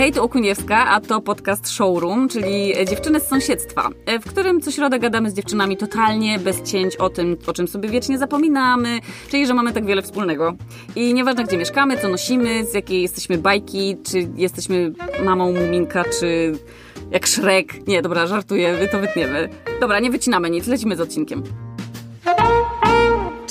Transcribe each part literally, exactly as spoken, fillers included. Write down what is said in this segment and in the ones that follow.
Hej, tu Okuniewska, a to podcast Showroom, czyli Dziewczyny z Sąsiedztwa, w którym co środę gadamy z dziewczynami totalnie bez cięć o tym, o czym sobie wiecznie zapominamy, czyli że mamy tak wiele wspólnego. I nieważne, gdzie mieszkamy, co nosimy, z jakiej jesteśmy bajki, czy jesteśmy mamą Muuminka, czy jak Shrek. Nie, dobra, żartuję, to wytniemy. Dobra, nie wycinamy nic, lecimy z odcinkiem.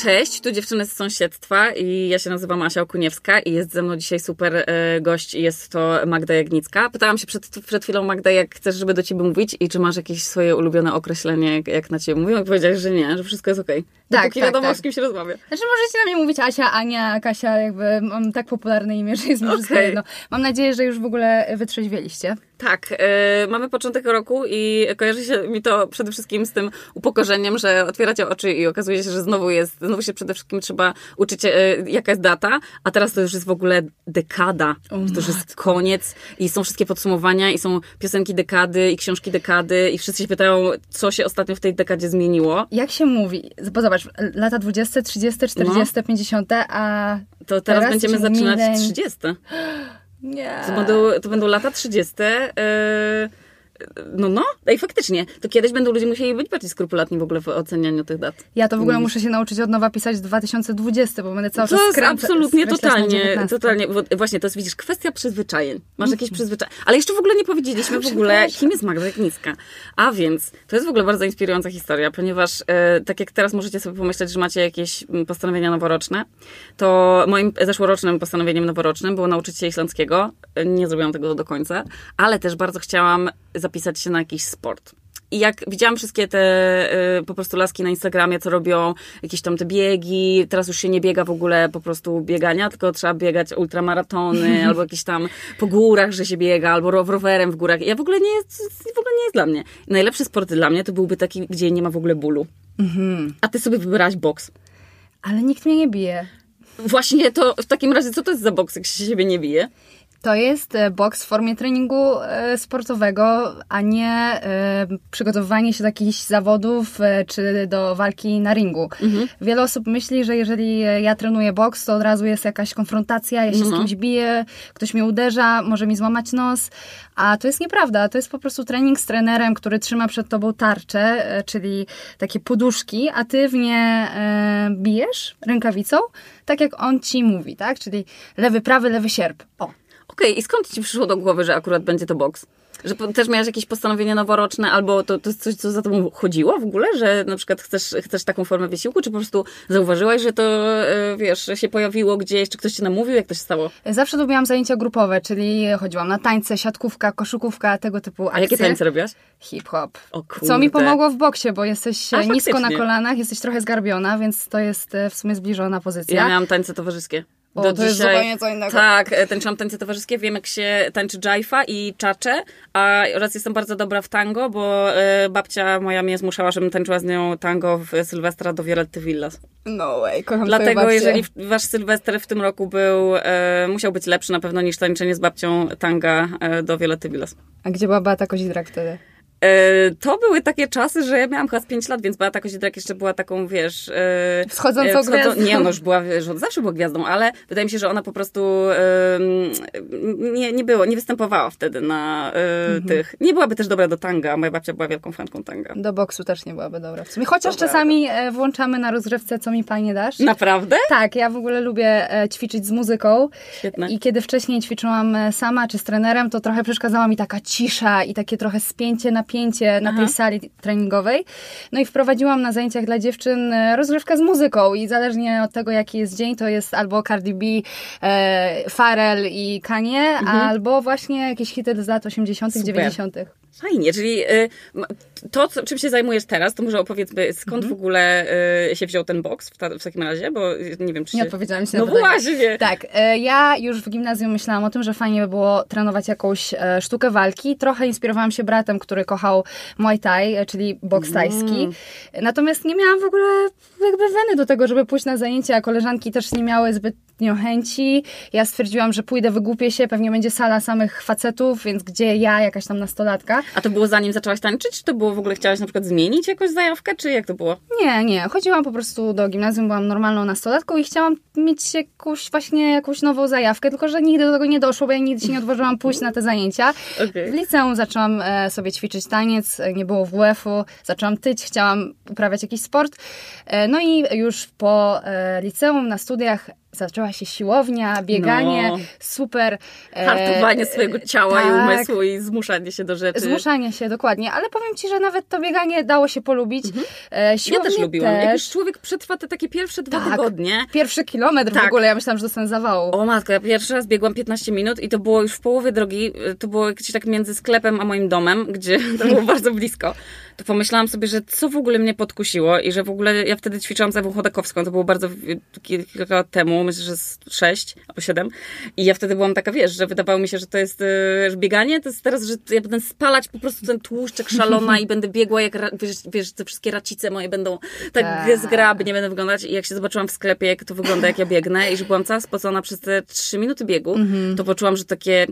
Cześć, tu dziewczyny z sąsiedztwa i ja się nazywam Asia Okuniewska i jest ze mną dzisiaj super gość i jest to Magda Jagnicka. Pytałam się przed, przed chwilą, Magda, jak chcesz, żeby do ciebie mówić i czy masz jakieś swoje ulubione określenie, jak, jak na ciebie mówią, i powiedziałaś, że nie, że wszystko jest okej. Okay. Tak, tak, wiadomo, tak. Z kim się rozmawia. Znaczy możecie na mnie mówić Asia, Ania, Kasia, jakby mam tak popularne imię, że jest mi okay. Wszystko jedno. Mam nadzieję, że już w ogóle wytrzeźwieliście. Tak, yy, mamy początek roku i kojarzy się mi to przede wszystkim z tym upokorzeniem, że otwieracie oczy i okazuje się, że znowu jest, znowu się przede wszystkim trzeba uczyć, yy, jaka jest data, a teraz to już jest w ogóle dekada, oh to już jest koniec i są wszystkie podsumowania i są piosenki dekady i książki dekady i wszyscy się pytają, co się ostatnio w tej dekadzie zmieniło. Jak się mówi, bo zobacz, lata dwudzieste, trzydzieste, czterdzieste, pięćdziesiąte, a to teraz, teraz będziemy zaczynać mileń... trzydzieste. Nie. To będą, to będą lata trzydzieste. No, no. I faktycznie. To kiedyś będą ludzie musieli być bardziej skrupulatni w ogóle w ocenianiu tych dat. Ja to w ogóle mm. muszę się nauczyć od nowa pisać dwa tysiące dwudziesty, bo będę cały czas skręcać. Absolutnie, totalnie. totalnie. Bo właśnie, to jest, widzisz, kwestia przyzwyczajeń. Masz jakieś przyzwyczajenia. Ale jeszcze w ogóle nie powiedzieliśmy w ogóle, kim jest Magda Jagnicka. A więc, to jest w ogóle bardzo inspirująca historia, ponieważ e, tak jak teraz możecie sobie pomyśleć, że macie jakieś postanowienia noworoczne, to moim zeszłorocznym postanowieniem noworocznym było nauczyć się islandzkiego. Nie zrobiłam tego do końca, ale też bardzo chciałam zapisać się na jakiś sport. I jak widziałam wszystkie te y, po prostu laski na Instagramie, co robią, jakieś tam te biegi, teraz już się nie biega w ogóle po prostu biegania, tylko trzeba biegać ultramaratony, albo jakieś tam po górach, że się biega, albo rowerem w górach. Ja w ogóle nie jest, w ogóle nie jest dla mnie. Najlepszy sport dla mnie to byłby taki, gdzie nie ma w ogóle bólu. Mhm. A ty sobie wybrałaś boks. Ale nikt mnie nie bije. Właśnie to, w takim razie, co to jest za boks, jak się siebie nie bije? To jest boks w formie treningu sportowego, a nie przygotowywanie się do jakichś zawodów czy do walki na ringu. Mhm. Wiele osób myśli, że jeżeli ja trenuję boks, to od razu jest jakaś konfrontacja, ja się mhm. z kimś biję, ktoś mnie uderza, może mi złamać nos, a to jest nieprawda. To jest po prostu trening z trenerem, który trzyma przed tobą tarczę, czyli takie poduszki, a ty w nie bijesz rękawicą, tak jak on ci mówi, tak? Czyli lewy, prawy, lewy sierp. O. Okej, okay, i skąd ci przyszło do głowy, że akurat będzie to boks? Że też miałeś jakieś postanowienie noworoczne, albo to, to jest coś, co za tobą chodziło w ogóle, że na przykład chcesz, chcesz taką formę wysiłku, czy po prostu zauważyłaś, że to, wiesz, się pojawiło gdzieś, czy ktoś cię namówił, jak to się stało? Zawsze lubiłam zajęcia grupowe, czyli chodziłam na tańce, siatkówka, koszykówka, tego typu akcje. A jakie tańce robiłaś? Hip-hop. O kurde. Co mi pomogło w boksie, bo jesteś A, nisko faktycznie. Na kolanach, jesteś trochę zgarbiona, więc to jest w sumie zbliżona pozycja. Ja miałam tańce towarzyskie. O, do to dzisiaj, jest zupełnie co innego. Tak, tańczyłam tańce towarzyskie, wiem jak się tańczy dżajfa i czacze, a oraz jestem bardzo dobra w tango, bo y, babcia moja mnie zmuszała, żebym tańczyła z nią tango w Sylwestra do Violetty Villas. No way, kocham Dlatego babcię. Jeżeli wasz Sylwester w tym roku był, y, musiał być lepszy na pewno niż tańczenie z babcią tanga y, do Violetty Villas. A gdzie była Beata Kozidrak wtedy? To były takie czasy, że ja miałam chyba pięć lat, więc Beata Kozidrak jeszcze była taką, wiesz... Wschodzącą wschodzą... gwiazdą. Nie, ona już była, wiesz, ona zawsze była gwiazdą, ale wydaje mi się, że ona po prostu um, nie, nie było, nie występowała wtedy na um, mhm. tych... Nie byłaby też dobra do tanga, moja babcia była wielką fanką tanga. Do boksu też nie byłaby dobra w sumie, chociaż dobra, czasami dobra. Włączamy na rozgrzewce, co mi pani dasz. Naprawdę? Tak, ja w ogóle lubię ćwiczyć z muzyką. Świetne. I kiedy wcześniej ćwiczyłam sama czy z trenerem, to trochę przeszkadzała mi taka cisza i takie trochę spięcie na napięcie na Aha. tej sali treningowej. No i wprowadziłam na zajęciach dla dziewczyn rozgrywkę z muzyką i zależnie od tego, jaki jest dzień, to jest albo Cardi B, e, Pharrell i Kanye, mhm. albo właśnie jakieś hity z lat osiemdziesiątych, Super. dziewięćdziesiątych. Fajnie, czyli y, to, co, czym się zajmujesz teraz, to może opowiedzmy, skąd mhm. w ogóle y, się wziął ten boks w, ta, w takim razie, bo nie wiem, czy nie się... odpowiedziałam się no na to. No właśnie! Tak, y, ja już w gimnazjum myślałam o tym, że fajnie by było trenować jakąś y, sztukę walki. Trochę inspirowałam się bratem, który kochał Muay Thai, czyli boks tajski. Mm. Natomiast nie miałam w ogóle jakby weny do tego, żeby pójść na zajęcia. Koleżanki też nie miały zbyt niechęci. Ja stwierdziłam, że pójdę, wygłupię się, pewnie będzie sala samych facetów, więc gdzie ja, jakaś tam nastolatka. A to było zanim zaczęłaś tańczyć? Czy to było w ogóle, chciałaś na przykład zmienić jakąś zajawkę, czy jak to było? Nie, nie. Chodziłam po prostu do gimnazjum, byłam normalną nastolatką i chciałam mieć jakąś właśnie jakąś nową zajawkę, tylko że nigdy do tego nie doszło, bo ja nigdy się nie odważyłam pójść na te zajęcia. Okay. W liceum zaczęłam e, sobie ćwiczyć taniec, nie było W F u, zaczęłam tyć, chciałam uprawiać jakiś sport. E, no i już po e, liceum na studiach zaczęła się siłownia, bieganie, no. super... E, hartowanie swojego ciała tak, i umysłu i zmuszanie się do rzeczy. Zmuszanie się, dokładnie. Ale powiem Ci, że nawet to bieganie dało się polubić. Mhm. E, siłownię ja też lubiłam. Też. Jak już człowiek przetrwa te takie pierwsze dwa tak, tygodnie... Pierwszy kilometr tak. w ogóle, ja myślałam, że dostanę zawału. O matko, ja pierwszy raz biegłam piętnaście minut i to było już w połowie drogi. To było gdzieś tak między sklepem a moim domem, gdzie to było bardzo blisko. To pomyślałam sobie, że co w ogóle mnie podkusiło i że w ogóle ja wtedy ćwiczyłam z Ewą Chodakowską. To było bardzo kilka lat temu, myślę, że sześć albo siedem. I ja wtedy byłam taka, wiesz, że wydawało mi się, że to jest że bieganie, to jest teraz, że ja będę spalać po prostu ten tłuszczek szalona i będę biegła, jak wiesz, wiesz, te wszystkie racice moje będą tak zgrabnie będę wyglądać. I jak się zobaczyłam w sklepie, jak to wygląda, jak ja biegnę i że byłam cała spocona przez te trzy minuty biegu, mm-hmm. to poczułam, że takie,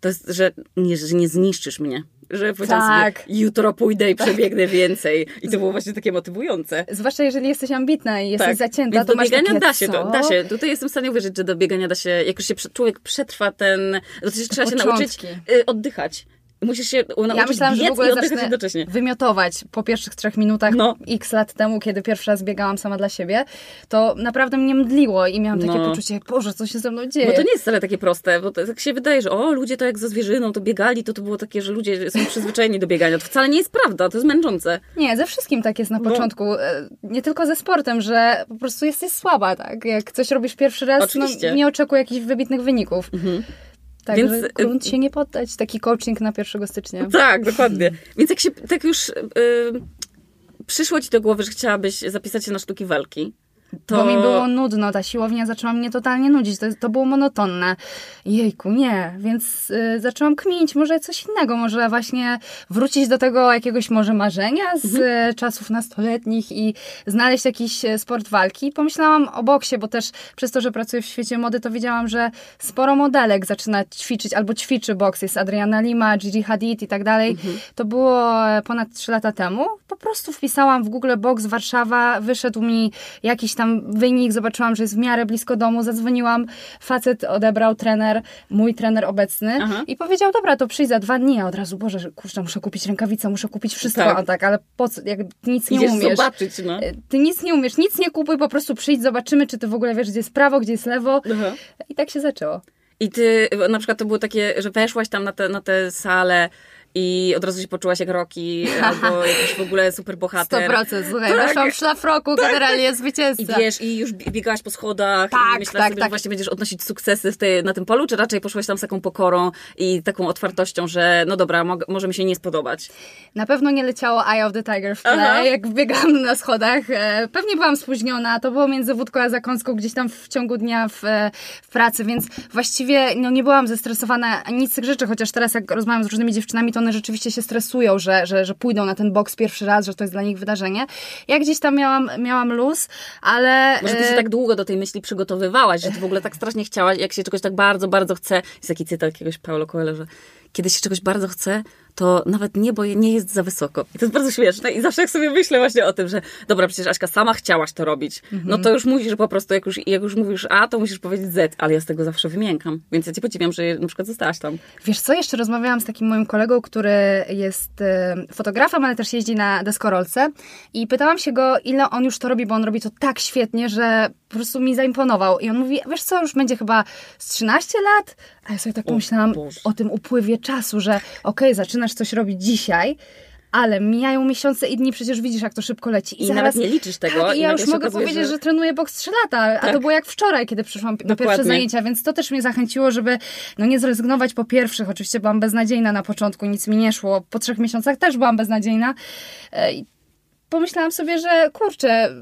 to jest, że, nie, że nie zniszczysz mnie. Że tak. sobie, jutro pójdę i przebiegnę tak. więcej. I to było właśnie takie motywujące. Zwłaszcza jeżeli jesteś ambitna i jesteś tak. zacięta, więc to do masz biegania takie, da się, to, da się. Tutaj jestem w stanie uwierzyć, że do biegania da się, jak już się człowiek przetrwa ten... To się trzeba początki. się nauczyć y, oddychać. Musisz się nauczyć ja myślałam, że w ogóle zacznę wymiotować po pierwszych trzech minutach no. x lat temu, kiedy pierwszy raz biegałam sama dla siebie, to naprawdę mnie mdliło i miałam no. takie poczucie, Boże, co się ze mną dzieje. Bo to nie jest wcale takie proste, bo to, tak się wydaje, że o, ludzie to jak ze zwierzyną to biegali, to to było takie, że ludzie są przyzwyczajeni do biegania. To wcale nie jest prawda, to jest męczące. Nie, ze wszystkim tak jest na początku. No. Nie tylko ze sportem, że po prostu jesteś słaba, tak? Jak coś robisz pierwszy raz, no, nie oczekuj jakichś wybitnych wyników. Mhm. Tak, więc że grunt się nie poddać. Taki coaching na pierwszego stycznia. Tak, dokładnie. Więc jak się tak już yy, przyszło ci do głowy, że chciałabyś zapisać się na sztuki walki, to... Bo mi było nudno, ta siłownia zaczęła mnie totalnie nudzić, to, to było monotonne. Jejku, nie, więc y, zaczęłam kminić, może coś innego, może właśnie wrócić do tego jakiegoś może marzenia z mhm. czasów nastoletnich i znaleźć jakiś sport walki. Pomyślałam o boksie, bo też przez to, że pracuję w świecie mody, to widziałam, że sporo modelek zaczyna ćwiczyć albo ćwiczy boks, jest Adriana Lima, Gigi Hadid i tak dalej. Mhm. To było ponad trzy lata temu. Po prostu wpisałam w Google boks Warszawa, wyszedł mi jakiś tam wynik, zobaczyłam, że jest w miarę blisko domu, zadzwoniłam, facet odebrał, trener, mój trener obecny Aha. i powiedział, dobra, to przyjdź za dwa dni, a od razu, Boże, kurczę, muszę kupić rękawice, muszę kupić wszystko, tak. a tak, ale po co, jak nic nie Idziesz umiesz. Zobaczyć, no. Ty nic nie umiesz, nic nie kupuj, po prostu przyjdź, zobaczymy, czy ty w ogóle wiesz, gdzie jest prawo, gdzie jest lewo Aha. i tak się zaczęło. I ty, na przykład to było takie, że weszłaś tam na te, na te salę, i od razu się poczułaś jak Rocky, albo jakiś w ogóle super bohater. sto procent, słuchaj, tak. weszłam w szlafroku, tak. generalnie jest zwycięzca. I wiesz, i już biegałaś po schodach, tak, i myślałaś tak, sobie, tak. że właśnie będziesz odnosić sukcesy w tej, na tym polu, czy raczej poszłaś tam z taką pokorą i taką otwartością, że no dobra, mo- może mi się nie spodobać. Na pewno nie leciało Eye of the Tiger w tle, Aha. jak biegam na schodach. Pewnie byłam spóźniona, to było między Wódką a Zakąską, gdzieś tam w ciągu dnia w, w pracy, więc właściwie no, nie byłam zestresowana nic z tych rzeczy, chociaż teraz jak rozmawiam z różnymi dziewczynami, to one rzeczywiście się stresują, że, że, że pójdą na ten boks pierwszy raz, że to jest dla nich wydarzenie. Ja gdzieś tam miałam, miałam luz, ale... Może ty się tak długo do tej myśli przygotowywałaś, że ty w ogóle tak strasznie chciałaś, jak się czegoś tak bardzo, bardzo chce. Jest taki cytat jakiegoś Paulo Coelho, że kiedy się czegoś bardzo chce, to nawet niebo nie jest za wysoko. I to jest bardzo śmieszne i zawsze jak sobie myślę właśnie o tym, że dobra, przecież Aśka, sama chciałaś to robić, mm-hmm. no to już musisz po prostu, jak już, jak już mówisz A, to musisz powiedzieć Z, ale ja z tego zawsze wymiękam. Więc ja ci podziwiam, że na przykład zostałaś tam. Wiesz co, jeszcze rozmawiałam z takim moim kolegą, który jest y, fotografem, ale też jeździ na deskorolce i pytałam się go, ile on już to robi, bo on robi to tak świetnie, że po prostu mi zaimponował. I on mówi, wiesz co, już będzie chyba z trzynaście lat, a ja sobie tak pomyślałam o, o tym upływie czasu, że okej, okay, zaczyna coś robić dzisiaj, ale mijają miesiące i dni, przecież widzisz, jak to szybko leci. I, I zaraz, nawet nie liczysz tego. Tak, i ja już mogę okazuje, powiedzieć, że... że trenuję boks trzy lata, a tak. to było jak wczoraj, kiedy przyszłam Dokładnie. na pierwsze zajęcia, więc to też mnie zachęciło, żeby no, nie zrezygnować po pierwszych. Oczywiście byłam beznadziejna na początku, nic mi nie szło. Po trzech miesiącach też byłam beznadziejna. Pomyślałam sobie, że kurczę...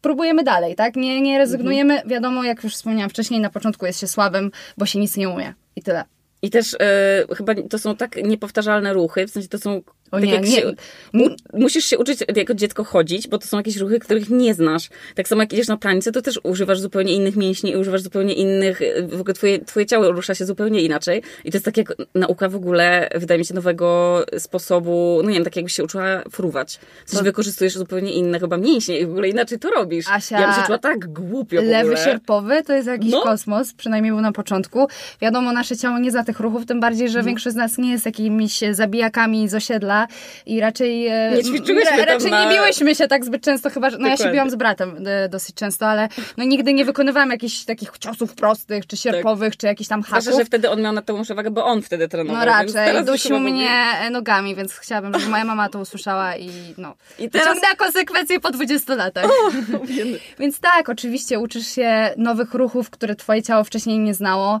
Próbujemy dalej, tak? Nie, nie rezygnujemy. Mhm. Wiadomo, jak już wspomniałam wcześniej, na początku jest się słabym, bo się nic nie umie. I tyle. I też e, chyba to są tak niepowtarzalne ruchy, w sensie to są O tak nie, jak nie. Się, mu, musisz się uczyć jako dziecko chodzić, bo to są jakieś ruchy, których nie znasz. Tak samo jak idziesz na tańce, to też używasz zupełnie innych mięśni i używasz zupełnie innych, w ogóle twoje, twoje ciało rusza się zupełnie inaczej. I to jest tak jak nauka w ogóle, wydaje mi się, nowego sposobu, no nie wiem, tak jakbyś się uczyła fruwać. Coś to... wykorzystujesz zupełnie inne chyba mięśnie i w ogóle inaczej to robisz. Asia, ja bym się czuła tak głupio w ogóle. Lewy sierpowy to jest jakiś no. kosmos, przynajmniej był na początku. Wiadomo, nasze ciało nie zna tych ruchów, tym bardziej, że no. większość z nas nie jest jakimiś zabijakami z osiedla. I raczej nie, ra, raczej na... nie biłyśmy się tak zbyt często, chyba że, no dokładnie. Ja się biłam z bratem dosyć często, ale no nigdy nie wykonywałam jakichś takich ciosów prostych, czy sierpowych, tak. czy jakichś tam haków. Zwłaszcza, że wtedy on miał na tą przewagę, bo on wtedy trenował. No raczej, dusił mnie nogami, więc chciałabym, żeby moja mama to usłyszała i no. I teraz... ciągnęła konsekwencje po dwudziestu latach. O, więc tak, oczywiście uczysz się nowych ruchów, które twoje ciało wcześniej nie znało.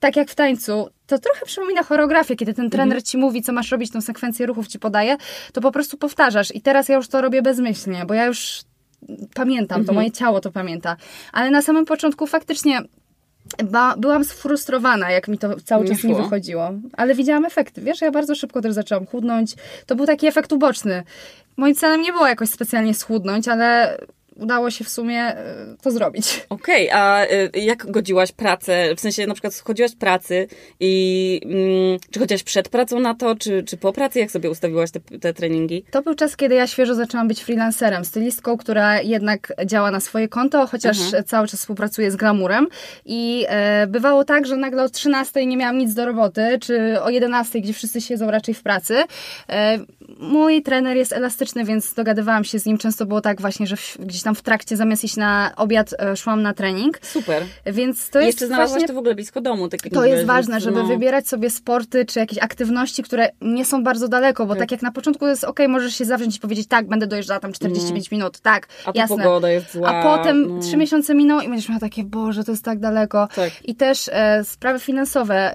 Tak jak w tańcu, to trochę przypomina choreografię, kiedy ten trener ci mówi, co masz robić, tą sekwencję ruchów ci podaje, to po prostu powtarzasz. I teraz ja już to robię bezmyślnie, bo ja już pamiętam, to moje ciało to pamięta. Ale na samym początku faktycznie ba- byłam sfrustrowana, jak mi to cały czas nie wychodziło. Ale widziałam efekty. Wiesz, ja bardzo szybko też zaczęłam chudnąć. To był taki efekt uboczny. Moim celem nie było jakoś specjalnie schudnąć, ale... udało się w sumie to zrobić. Okej, okay, a jak godziłaś pracę? W sensie na przykład schodziłaś pracy i mm, czy chodziłaś przed pracą na to, czy, czy po pracy? Jak sobie ustawiłaś te, te treningi? To był czas, kiedy ja świeżo zaczęłam być freelancerem, stylistką, która jednak działa na swoje konto, chociaż mhm. cały czas współpracuje z Glamourem i e, bywało tak, że nagle o trzynastej nie miałam nic do roboty, czy o jedenastej, gdzie wszyscy siedzą raczej w pracy. E, mój trener jest elastyczny, więc dogadywałam się z nim. Często było tak właśnie, że w, gdzieś tam w trakcie, zamiast iść na obiad, szłam na trening. Super. Więc to jest jeszcze znalazłaś właśnie, to w ogóle blisko domu. Tak jak to jest ważne, no. żeby wybierać sobie sporty czy jakieś aktywności, które nie są bardzo daleko, bo tak, tak jak na początku jest okej, okay, możesz się zawziąć i powiedzieć, tak, będę dojeżdżała tam czterdzieści pięć mm. minut, tak, a jasne. A pogoda jest zła. A potem trzy mm. miesiące minął i będziesz miała takie, Boże, to jest tak daleko. Tak. I też e, sprawy finansowe.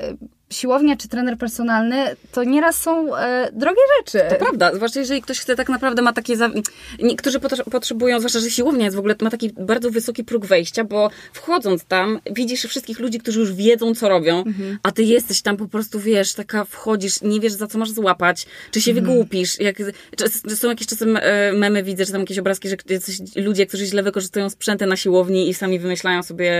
Siłownia czy trener personalny, to nieraz są e, drogie rzeczy. To prawda, zwłaszcza jeżeli ktoś chce, tak naprawdę ma takie... Za... Niektórzy potr- potrzebują, zwłaszcza, że siłownia jest w ogóle, ma taki bardzo wysoki próg wejścia, bo wchodząc tam, widzisz wszystkich ludzi, którzy już wiedzą, co robią, mhm. a ty jesteś tam po prostu, wiesz, taka wchodzisz, nie wiesz, za co masz złapać, czy się mhm. wygłupisz. Jak, czy są jakieś czasem memy, widzę, czy tam jakieś obrazki, że jacyś ludzie, którzy źle wykorzystują sprzęty na siłowni i sami wymyślają sobie,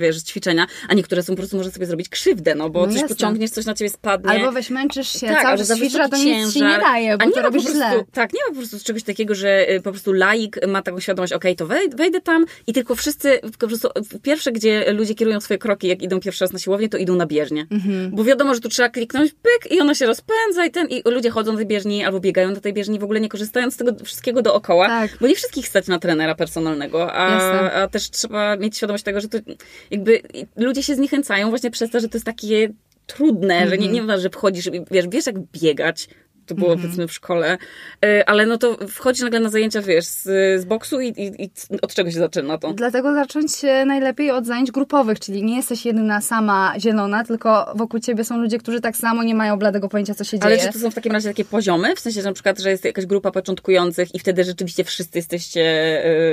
wiesz, ćwiczenia, a niektóre są po prostu, może sobie zrobić krzywdę, no bo no coś ciągniesz, coś na ciebie spadnie. Albo weź męczysz się, tak, cały czas ćwiczysz, a to nic ci nie daje, bo to robisz źle. Tak, nie ma po prostu czegoś takiego, że po prostu laik ma taką świadomość, okej, okay, to wejdę tam i tylko wszyscy, po prostu pierwsze, gdzie ludzie kierują swoje kroki, jak idą pierwszy raz na siłownię, to idą na bieżnię. Mhm. Bo wiadomo, że tu trzeba kliknąć, pyk, i ona się rozpędza i ten, i ludzie chodzą do tej bieżni albo biegają do tej bieżni, w ogóle nie korzystając z tego wszystkiego dookoła, tak. bo nie wszystkich stać na trenera personalnego, a, a też trzeba mieć świadomość tego, że to jakby ludzie się zniechęcają właśnie przez to, że to jest takie trudne, mm-hmm. że nie, nie ma, że wchodzisz, wiesz, wiesz jak biegać, to było mm-hmm. powiedzmy w szkole, yy, ale no to wchodzisz nagle na zajęcia, wiesz, z, z boksu i, i, i od czego się zaczyna to? Dlatego zacząć najlepiej od zajęć grupowych, czyli nie jesteś jedyna sama zielona, tylko wokół ciebie są ludzie, którzy tak samo nie mają bladego pojęcia, co się ale dzieje. Ale czy to są w takim razie takie poziomy? W sensie, że na przykład, że jest jakaś grupa początkujących i wtedy rzeczywiście wszyscy jesteście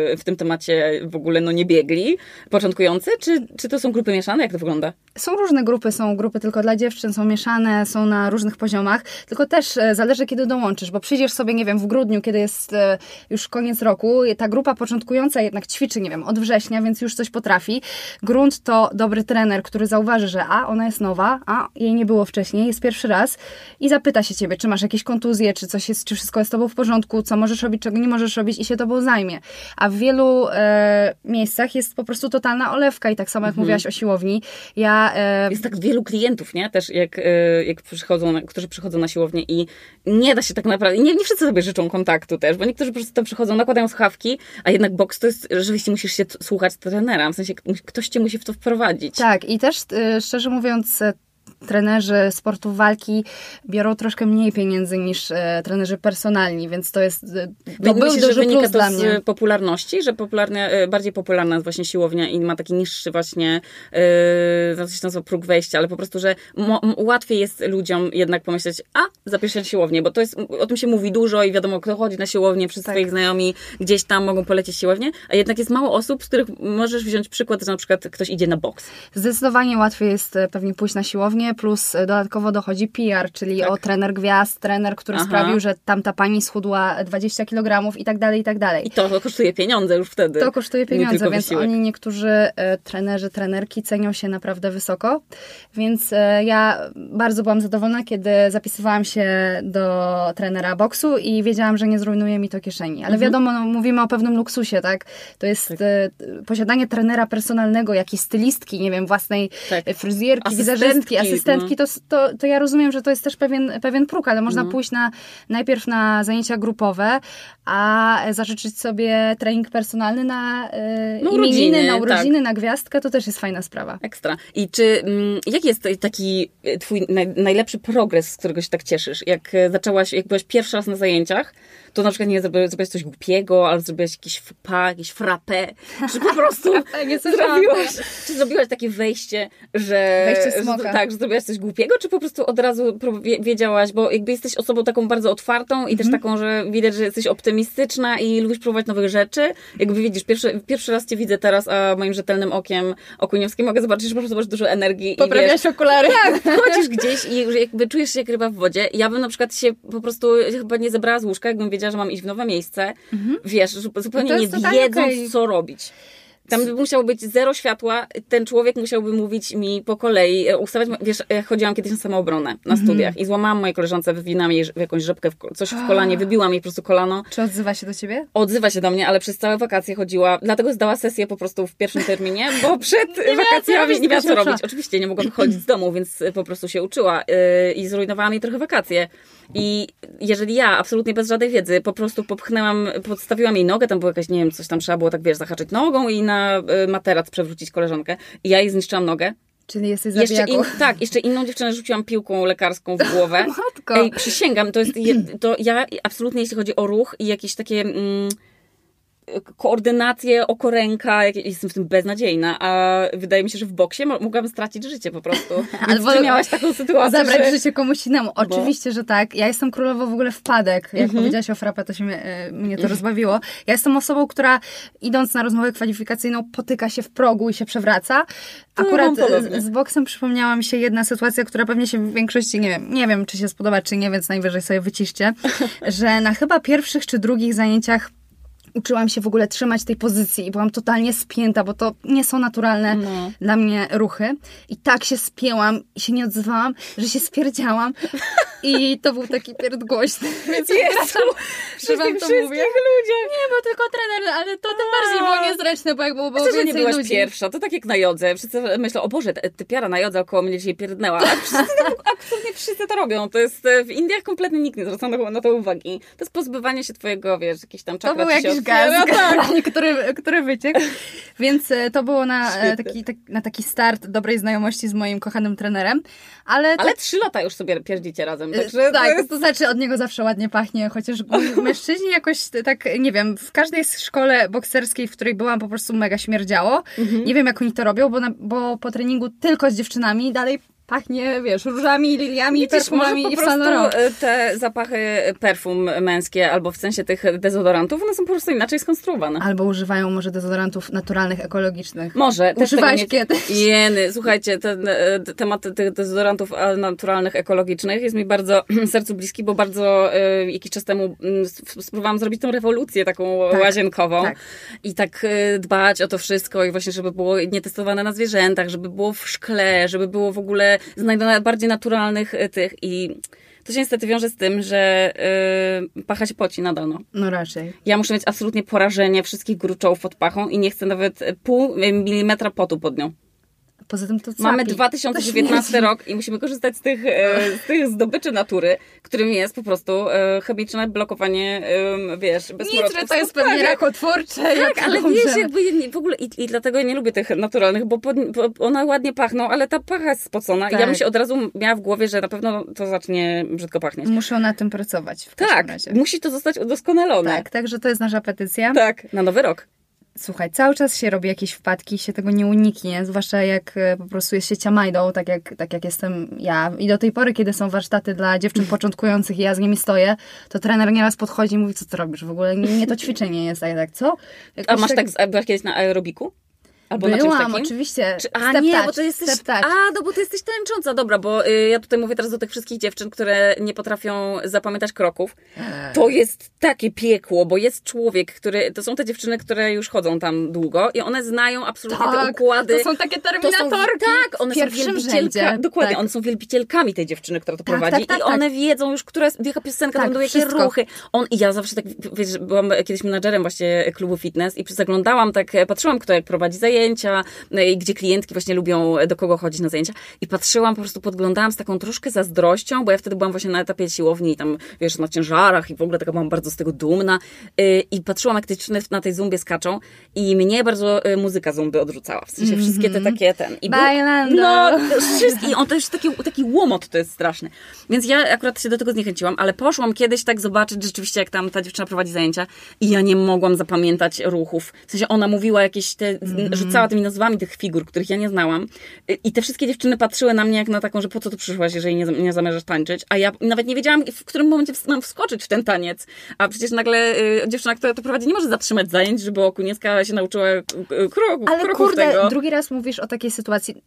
yy, w tym temacie w ogóle no nie biegli, początkujący, czy, czy to są grupy mieszane? Jak to wygląda? Są różne grupy, są grupy tylko dla dziewczyn, są mieszane, są na różnych poziomach, tylko też zależy, kiedy dołączysz, bo przyjdziesz sobie, nie wiem, w grudniu, kiedy jest e, już koniec roku, ta grupa początkująca jednak ćwiczy, nie wiem, od września, więc już coś potrafi. Grunt to dobry trener, który zauważy, że a, ona jest nowa, a jej nie było wcześniej, jest pierwszy raz i zapyta się ciebie, czy masz jakieś kontuzje, czy coś jest, czy wszystko jest z tobą w porządku, co możesz robić, czego nie możesz robić i się tobą zajmie. A w wielu e, miejscach jest po prostu totalna olewka i tak samo jak mhm. mówiłaś o siłowni. Ja, e, jest tak wielu klientów, nie? Też jak, e, jak przychodzą, którzy przychodzą na siłownię i nie da się tak naprawdę, nie, nie wszyscy sobie życzą kontaktu też, bo niektórzy po prostu tam przychodzą, nakładają słuchawki, a jednak boks to jest, rzeczywiście musisz się t- słuchać trenera, w sensie ktoś cię musi w to wprowadzić. Tak i też y, szczerze mówiąc y- trenerzy sportu walki biorą troszkę mniej pieniędzy niż e, trenerzy personalni, więc to jest e, to był myślę, duży plus dla mnie. Z popularności, że popularne, e, bardziej popularna jest właśnie siłownia i ma taki niższy właśnie e, znaczy tam są próg wejścia, ale po prostu, że mo, m, łatwiej jest ludziom jednak pomyśleć, a zapiszę siłownię, bo to jest, o tym się mówi dużo i wiadomo, kto chodzi na siłownię, wszyscy tak. twoich znajomi gdzieś tam mogą polecieć siłownię, a jednak jest mało osób, z których możesz wziąć przykład, że na przykład ktoś idzie na boks. Zdecydowanie łatwiej jest pewnie pójść na siłownię, reklamie, plus dodatkowo dochodzi P R, czyli tak. o trener gwiazd, trener, który Aha. sprawił, że tamta pani schudła dwadzieścia kilogramów i tak dalej, i tak dalej. I to kosztuje pieniądze już wtedy. To kosztuje pieniądze, więc wysiłek. Oni, niektórzy trenerzy, trenerki cenią się naprawdę wysoko, więc ja bardzo byłam zadowolona, kiedy zapisywałam się do trenera boksu i wiedziałam, że nie zrujnuje mi to kieszeni. Ale mhm. wiadomo, no, mówimy o pewnym luksusie, tak? To jest tak. Y, posiadanie trenera personalnego, jakiejś stylistki, nie wiem, własnej tak. fryzjerki, asystentki, wizerzystki, asystentki, no. to, to, to ja rozumiem, że to jest też pewien, pewien próg, ale można no. pójść na, najpierw na zajęcia grupowe, a zażyczyć sobie trening personalny na y, no, imieniny, rodziny, na urodziny, tak. na gwiazdkę, to też jest fajna sprawa. Ekstra. I czy, mm, jaki jest taki twój naj, najlepszy progres, z którego się tak cieszysz? Jak zaczęłaś Jak byłaś pierwszy raz na zajęciach, to na przykład nie zrobiłaś coś głupiego, ale zrobiłaś jakiś faux pas, jakiś frappé, czy po prostu nie zrobiłaś, czy zrobiłaś takie wejście, że, wejście smoka. że tak, że zrobiłaś coś głupiego, czy po prostu od razu wiedziałaś, bo jakby jesteś osobą taką bardzo otwartą i mhm. też taką, że widać, że jesteś optymistyczna i lubisz próbować nowych rzeczy. Jakby widzisz, pierwszy, pierwszy raz cię widzę teraz, a moim rzetelnym okiem okuniewskim mogę zobaczyć, że po prostu masz dużo energii. Poprawiasz i wiesz, okulary. Tak, chodzisz gdzieś i jakby czujesz się jak ryba w wodzie. Ja bym na przykład się po prostu chyba nie zebrała z łóżka, jakbym wiedziała, że mam iść w nowe miejsce, mhm. wiesz, zupełnie nie wiedząc, okay. co robić. Tam by musiało być zero światła, ten człowiek musiałby mówić mi po kolei, ustawiać, wiesz, ja chodziłam kiedyś na samoobronę na studiach mm-hmm. i złamałam mojej koleżance, wywinam jej jakąś rzepkę, w, coś w kolanie, wybiłam jej po prostu kolano. Czy odzywa się do ciebie? Odzywa się do mnie, ale przez całe wakacje chodziła, dlatego zdała sesję po prostu w pierwszym terminie, bo przed nie wakacjami nie miała co robić. Oczywiście nie mogła wychodzić z domu, więc po prostu się uczyła yy, i zrujnowała mi trochę wakacje. I jeżeli ja, absolutnie bez żadnej wiedzy, po prostu popchnęłam, podstawiłam jej nogę, tam było jakaś, nie wiem, coś tam trzeba było, tak wiesz, zahaczyć nogą i na materac przewrócić koleżankę. I ja jej zniszczyłam nogę. Czyli jesteś zabijaką. Jeszcze in, tak, jeszcze inną dziewczynę rzuciłam piłką lekarską w głowę. Matko! Ej, przysięgam, to jest, to ja absolutnie, jeśli chodzi o ruch i jakieś takie mm, koordynacje, oko ręka, jestem w tym beznadziejna, a wydaje mi się, że w boksie mogłabym stracić życie po prostu. Albo ty miałaś taką sytuację, zabrać że... życie komuś innemu. Oczywiście, bo... że tak. Ja jestem królową w ogóle wpadek. Jak mm-hmm. powiedziałaś o frappé, to się mnie, mnie to mm-hmm. rozbawiło. Ja jestem osobą, która idąc na rozmowę kwalifikacyjną potyka się w progu i się przewraca. Akurat z, z boksem przypomniała mi się jedna sytuacja, która pewnie się w większości, nie wiem, nie wiem czy się spodoba, czy nie, więc najwyżej sobie wyciszcie, że na chyba pierwszych czy drugich zajęciach uczyłam się w ogóle trzymać tej pozycji i byłam totalnie spięta, bo to nie są naturalne no. dla mnie ruchy. I tak się spięłam i się nie odzywałam, że się spierdziałam. I to był taki pierd głośny. Więc przepraszam, że wam to mówię. Ludzie. Nie, bo tylko trener, ale to tym bardziej było niezręczne, bo jak było więcej ludzi. Że nie byłaś ludzi. Pierwsza, to tak jak na jodze. Wszyscy myślą, o Boże, ty piara na jodze, około mnie dzisiaj pierdnęła. A wszyscy, absolutnie wszyscy to robią. To jest w Indiach kompletnie nikt nie zwraca na to uwagi. To jest pozbywanie się twojego, wiesz, jakichś tam czakra. Gaz, no tak. który, który wyciekł. Więc to było na taki, tak, na taki start dobrej znajomości z moim kochanym trenerem. Ale, to... ale trzy lata już sobie pierdzicie razem. Także tak, to, jest... to znaczy od niego zawsze ładnie pachnie, chociaż mężczyźni jakoś tak, nie wiem, w każdej szkole bokserskiej, w której byłam, po prostu mega śmierdziało. Mhm. Nie wiem, jak oni to robią, bo, na, bo po treningu tylko z dziewczynami dalej pachnie, wiesz, różami, liliami, widzisz, perfumami i flanorą. Te zapachy perfum męskie, albo w sensie tych dezodorantów, one są po prostu inaczej skonstruowane. Albo używają może dezodorantów naturalnych, ekologicznych. Może. Używałaś kiedyś. Jeny, słuchajcie, ten temat tych dezodorantów naturalnych, ekologicznych jest mi bardzo sercu bliski, bo bardzo jakiś czas temu spróbowałam zrobić tą rewolucję taką tak, łazienkową. Tak. I tak dbać o to wszystko i właśnie, żeby było nietestowane na zwierzętach, żeby było w szkle, żeby było w ogóle z bardziej naturalnych tych i to się niestety wiąże z tym, że yy, pacha się poci nadal. No. no raczej. Ja muszę mieć absolutnie porażenie wszystkich gruczołów pod pachą i nie chcę nawet pół milimetra potu pod nią. Poza tym to mamy dwa tysiące dziewiętnasty rok i musimy korzystać z tych, z tych zdobyczy natury, którym jest po prostu chemiczne blokowanie, wiesz, bezmurotów. To jest pewnie rakotwórcze. Tak, jak ale wiesz, że... jakby w ogóle i, i dlatego ja nie lubię tych naturalnych, bo, pod, bo one ładnie pachną, ale ta pacha jest spocona. Tak. I ja bym się od razu miała w głowie, że na pewno to zacznie brzydko pachnieć. Muszą na tym pracować w każdym tak, razie. Musi to zostać udoskonalone. Tak, także to jest nasza petycja. Tak, na nowy rok. Słuchaj, cały czas się robi jakieś wpadki, się tego nie uniknie, zwłaszcza jak po prostu jest się ciamajdą, tak jak, tak jak jestem ja. I do tej pory, kiedy są warsztaty dla dziewczyn początkujących i ja z nimi stoję, to trener nieraz podchodzi i mówi, co ty robisz w ogóle? Nie, nie to ćwiczenie jest, a ja tak, co? Jakoś a masz tak, tak byłaś kiedyś na aerobiku? Albo byłam, oczywiście. Czy, a step nie, touch, bo to jesteś, a, no bo ty jesteś tańcząca, dobra, bo y, ja tutaj mówię teraz do tych wszystkich dziewczyn, które nie potrafią zapamiętać kroków. Eee. To jest takie piekło, bo jest człowiek, który, to są te dziewczyny, które już chodzą tam długo i one znają absolutnie tak, te układy. To są takie terminatorki. Są, tak, one są wielbicielkami. Dokładnie, tak. One są wielbicielkami tej dziewczyny, która to tak, prowadzi tak, tak, i one tak. wiedzą już, która jest, jaka piosenka, tak, jakie ruchy. On, i ja zawsze tak, wiesz, byłam kiedyś menadżerem właśnie klubu fitness i przeglądałam, tak patrzyłam, kto jak prowadzi zajęcia, gdzie klientki właśnie lubią do kogo chodzić na zajęcia. I patrzyłam, po prostu podglądałam z taką troszkę zazdrością, bo ja wtedy byłam właśnie na etapie siłowni i tam, wiesz, na ciężarach i w ogóle taka byłam bardzo z tego dumna. I patrzyłam, jak te dziewczyny na tej zumbie skaczą i mnie bardzo muzyka zumby odrzucała. W sensie mm-hmm. wszystkie te takie ten. I był, no, wszystkie. I on też taki, taki łomot, to jest straszny. Więc ja akurat się do tego zniechęciłam, ale poszłam kiedyś tak zobaczyć rzeczywiście, jak tam ta dziewczyna prowadzi zajęcia i ja nie mogłam zapamiętać ruchów. W sensie ona mówiła jakieś te, mm-hmm. rzucała tymi nazwami tych figur, których ja nie znałam. I te wszystkie dziewczyny patrzyły na mnie jak na taką, że po co tu przyszłaś, jeżeli nie, nie zamierzasz tańczyć? A ja nawet nie wiedziałam, w którym momencie mam wskoczyć w ten taniec. A przecież nagle y, dziewczyna, która to prowadzi, nie może zatrzymać zajęć, żeby Okuniewska się nauczyła kroków. Ale kurde, tego. Drugi raz mówisz o takiej sytuacji.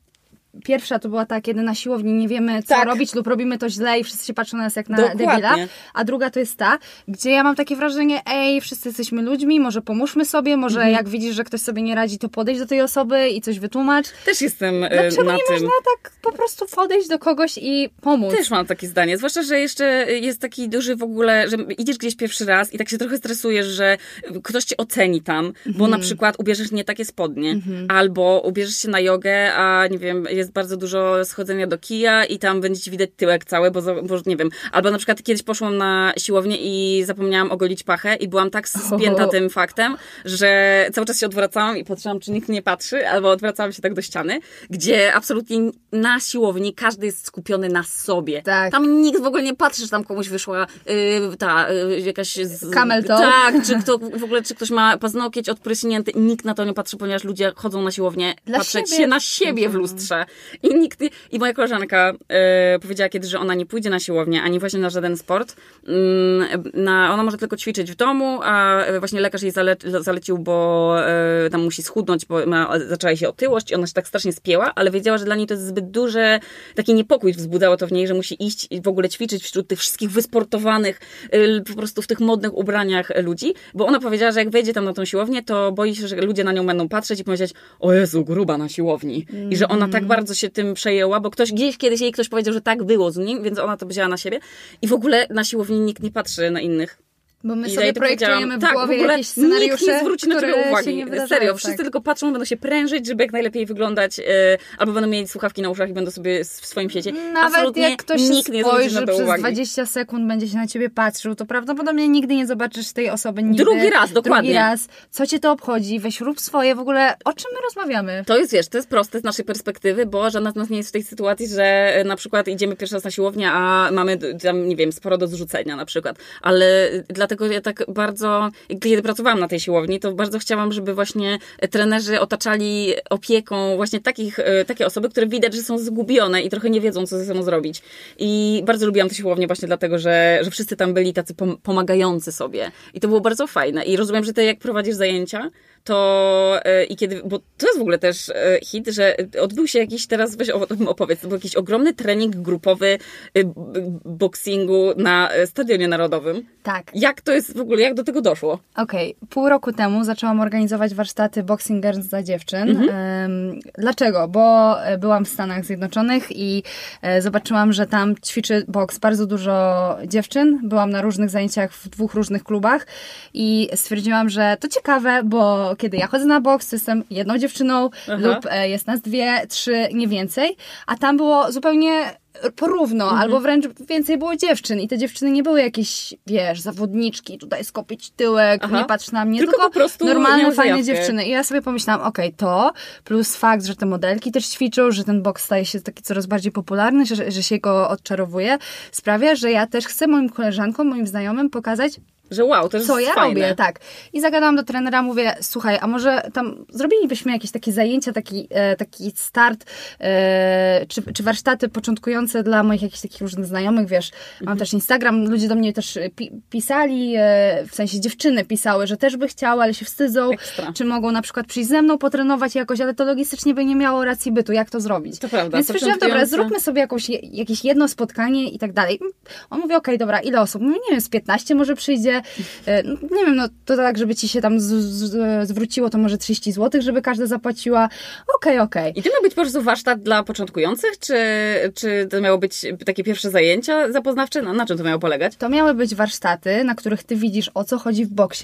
Pierwsza to była ta, kiedy na siłowni nie wiemy, co tak. robić lub robimy to źle i wszyscy się patrzą na nas jak na Dokładnie. debila. A druga to jest ta, gdzie ja mam takie wrażenie, ej, wszyscy jesteśmy ludźmi, może pomóżmy sobie, może mhm. jak widzisz, że ktoś sobie nie radzi, to podejdź do tej osoby i coś wytłumacz. Też jestem Dlaczego na nie tym. Można tak po prostu podejść do kogoś i pomóc? Też mam takie zdanie, zwłaszcza, że jeszcze jest taki duży w ogóle, że idziesz gdzieś pierwszy raz i tak się trochę stresujesz, że ktoś cię oceni tam, bo mhm. na przykład ubierzesz nie takie spodnie, mhm. albo ubierzesz się na jogę, a nie wiem, jest bardzo dużo schodzenia do kija i tam będzie ci widać tyłek cały, bo, bo nie wiem. Albo na przykład kiedyś poszłam na siłownię i zapomniałam ogolić pachę i byłam tak spięta tym faktem, że cały czas się odwracałam i patrzyłam, czy nikt nie patrzy, albo odwracałam się tak do ściany, gdzie absolutnie na siłowni każdy jest skupiony na sobie. Tak. Tam nikt w ogóle nie patrzy, że tam komuś wyszła yy, ta yy, jakaś... Z... Camel toe. Tak, czy kto, w ogóle czy ktoś ma paznokieć odpryśnięty. Nikt na to nie patrzy, ponieważ ludzie chodzą na siłownię Dla patrzeć siebie. się na siebie w lustrze. I nikt nie, i moja koleżanka y, powiedziała kiedyś, że ona nie pójdzie na siłownię, ani właśnie na żaden sport. Y, na, ona może tylko ćwiczyć w domu, a właśnie lekarz jej zale, zalecił, bo y, tam musi schudnąć, bo ma, zaczęła się otyłość i ona się tak strasznie spięła, ale wiedziała, że dla niej to jest zbyt duże, taki niepokój wzbudzało to w niej, że musi iść i w ogóle ćwiczyć wśród tych wszystkich wysportowanych, y, po prostu w tych modnych ubraniach ludzi, bo ona powiedziała, że jak wejdzie tam na tą siłownię, to boi się, że ludzie na nią będą patrzeć i powiedzieć, o Jezu, gruba na siłowni. I że ona tak bardzo się tym przejęła, bo ktoś gdzieś kiedyś jej ktoś powiedział, że tak było z nim, więc ona to wzięła na siebie. I w ogóle na siłowni nikt nie patrzy na innych. Bo my I sobie projektujemy w głowie tak, jakieś scenariusze, nikt nie zwróci na ciebie uwagi. Serio, wszyscy tak. tylko patrzą, będą się prężyć, żeby jak najlepiej wyglądać, yy, albo będą mieli słuchawki na uszach i będą sobie w swoim świecie. Nawet absolutnie jak ktoś nikt się nie spojrzy, na to przez uwagi. dwadzieścia sekund będzie się na ciebie patrzył, to prawdopodobnie nigdy nie zobaczysz tej osoby. Nigdy. Drugi raz, dokładnie. Drugi raz. Co cię to obchodzi? Weź rób swoje. W ogóle o czym my rozmawiamy? To jest, wiesz, to jest proste z naszej perspektywy, bo żadna z nas nie jest w tej sytuacji, że na przykład idziemy pierwszy raz na siłownię, a mamy tam, nie wiem, sporo do zrzucenia na przykład. Ale dla Dlatego ja tak bardzo, kiedy pracowałam na tej siłowni, to bardzo chciałam, żeby właśnie trenerzy otaczali opieką właśnie takich, takie osoby, które widać, że są zgubione i trochę nie wiedzą, co ze sobą zrobić. I bardzo lubiłam tę siłownię właśnie dlatego, że, że wszyscy tam byli tacy pom- pomagający sobie. I to było bardzo fajne. I rozumiem, że ty jak prowadzisz zajęcia, to i kiedy, bo to jest w ogóle też hit, że odbył się jakiś, teraz weź o tym opowiedz, to był jakiś ogromny trening grupowy boksingu na Stadionie Narodowym. Tak. Jak to jest w ogóle, jak do tego doszło? Okej, okay. Pół roku temu zaczęłam organizować warsztaty Boxing Girls dla dziewczyn. Mhm. Dlaczego? Bo byłam w Stanach Zjednoczonych i zobaczyłam, że tam ćwiczy boks bardzo dużo dziewczyn. Byłam na różnych zajęciach w dwóch różnych klubach i stwierdziłam, że to ciekawe, bo kiedy ja chodzę na boks, jestem jedną dziewczyną Aha. lub jest nas dwie, trzy, nie więcej, a tam było zupełnie porówno, mhm. albo wręcz więcej było dziewczyn i te dziewczyny nie były jakieś, wiesz, zawodniczki, tutaj skopić tyłek, Aha. nie patrz na mnie, tylko, tylko po prostu normalne, fajne dziewczyny. I ja sobie pomyślałam, okej, okay, to plus fakt, że te modelki też ćwiczą, że ten boks staje się taki coraz bardziej popularny, że, że się go odczarowuje, sprawia, że ja też chcę moim koleżankom, moim znajomym pokazać, Że wow, to jest co ja fajne. Robię, tak. I zagadałam do trenera, mówię, słuchaj, a może tam zrobilibyśmy jakieś takie zajęcia, taki, e, taki start, e, czy, czy warsztaty początkujące dla moich jakichś takich różnych znajomych, wiesz, mhm. mam też Instagram, ludzie do mnie też pi- pisali, e, w sensie dziewczyny pisały, że też by chciały, ale się wstydzą, Ekstra. Czy mogą na przykład przyjść ze mną, potrenować jakoś, ale to logistycznie by nie miało racji bytu, jak to zrobić. To prawda. Więc początkujące... myślałam, dobra, zróbmy sobie jakąś, jakieś jedno spotkanie i tak dalej. On mówi, okej, okay, dobra, ile osób? Mówi, nie wiem, z piętnaście może przyjdzie, nie wiem, no to tak, żeby ci się tam z, z, zwróciło, to może trzydzieści złotych, żeby każda zapłaciła. Okej, okay, okej. Okay. I to miał być po prostu warsztat dla początkujących? Czy, czy to miało być takie pierwsze zajęcia zapoznawcze? No, na czym to miało polegać? To miały być warsztaty, na których ty widzisz, o co chodzi w boksie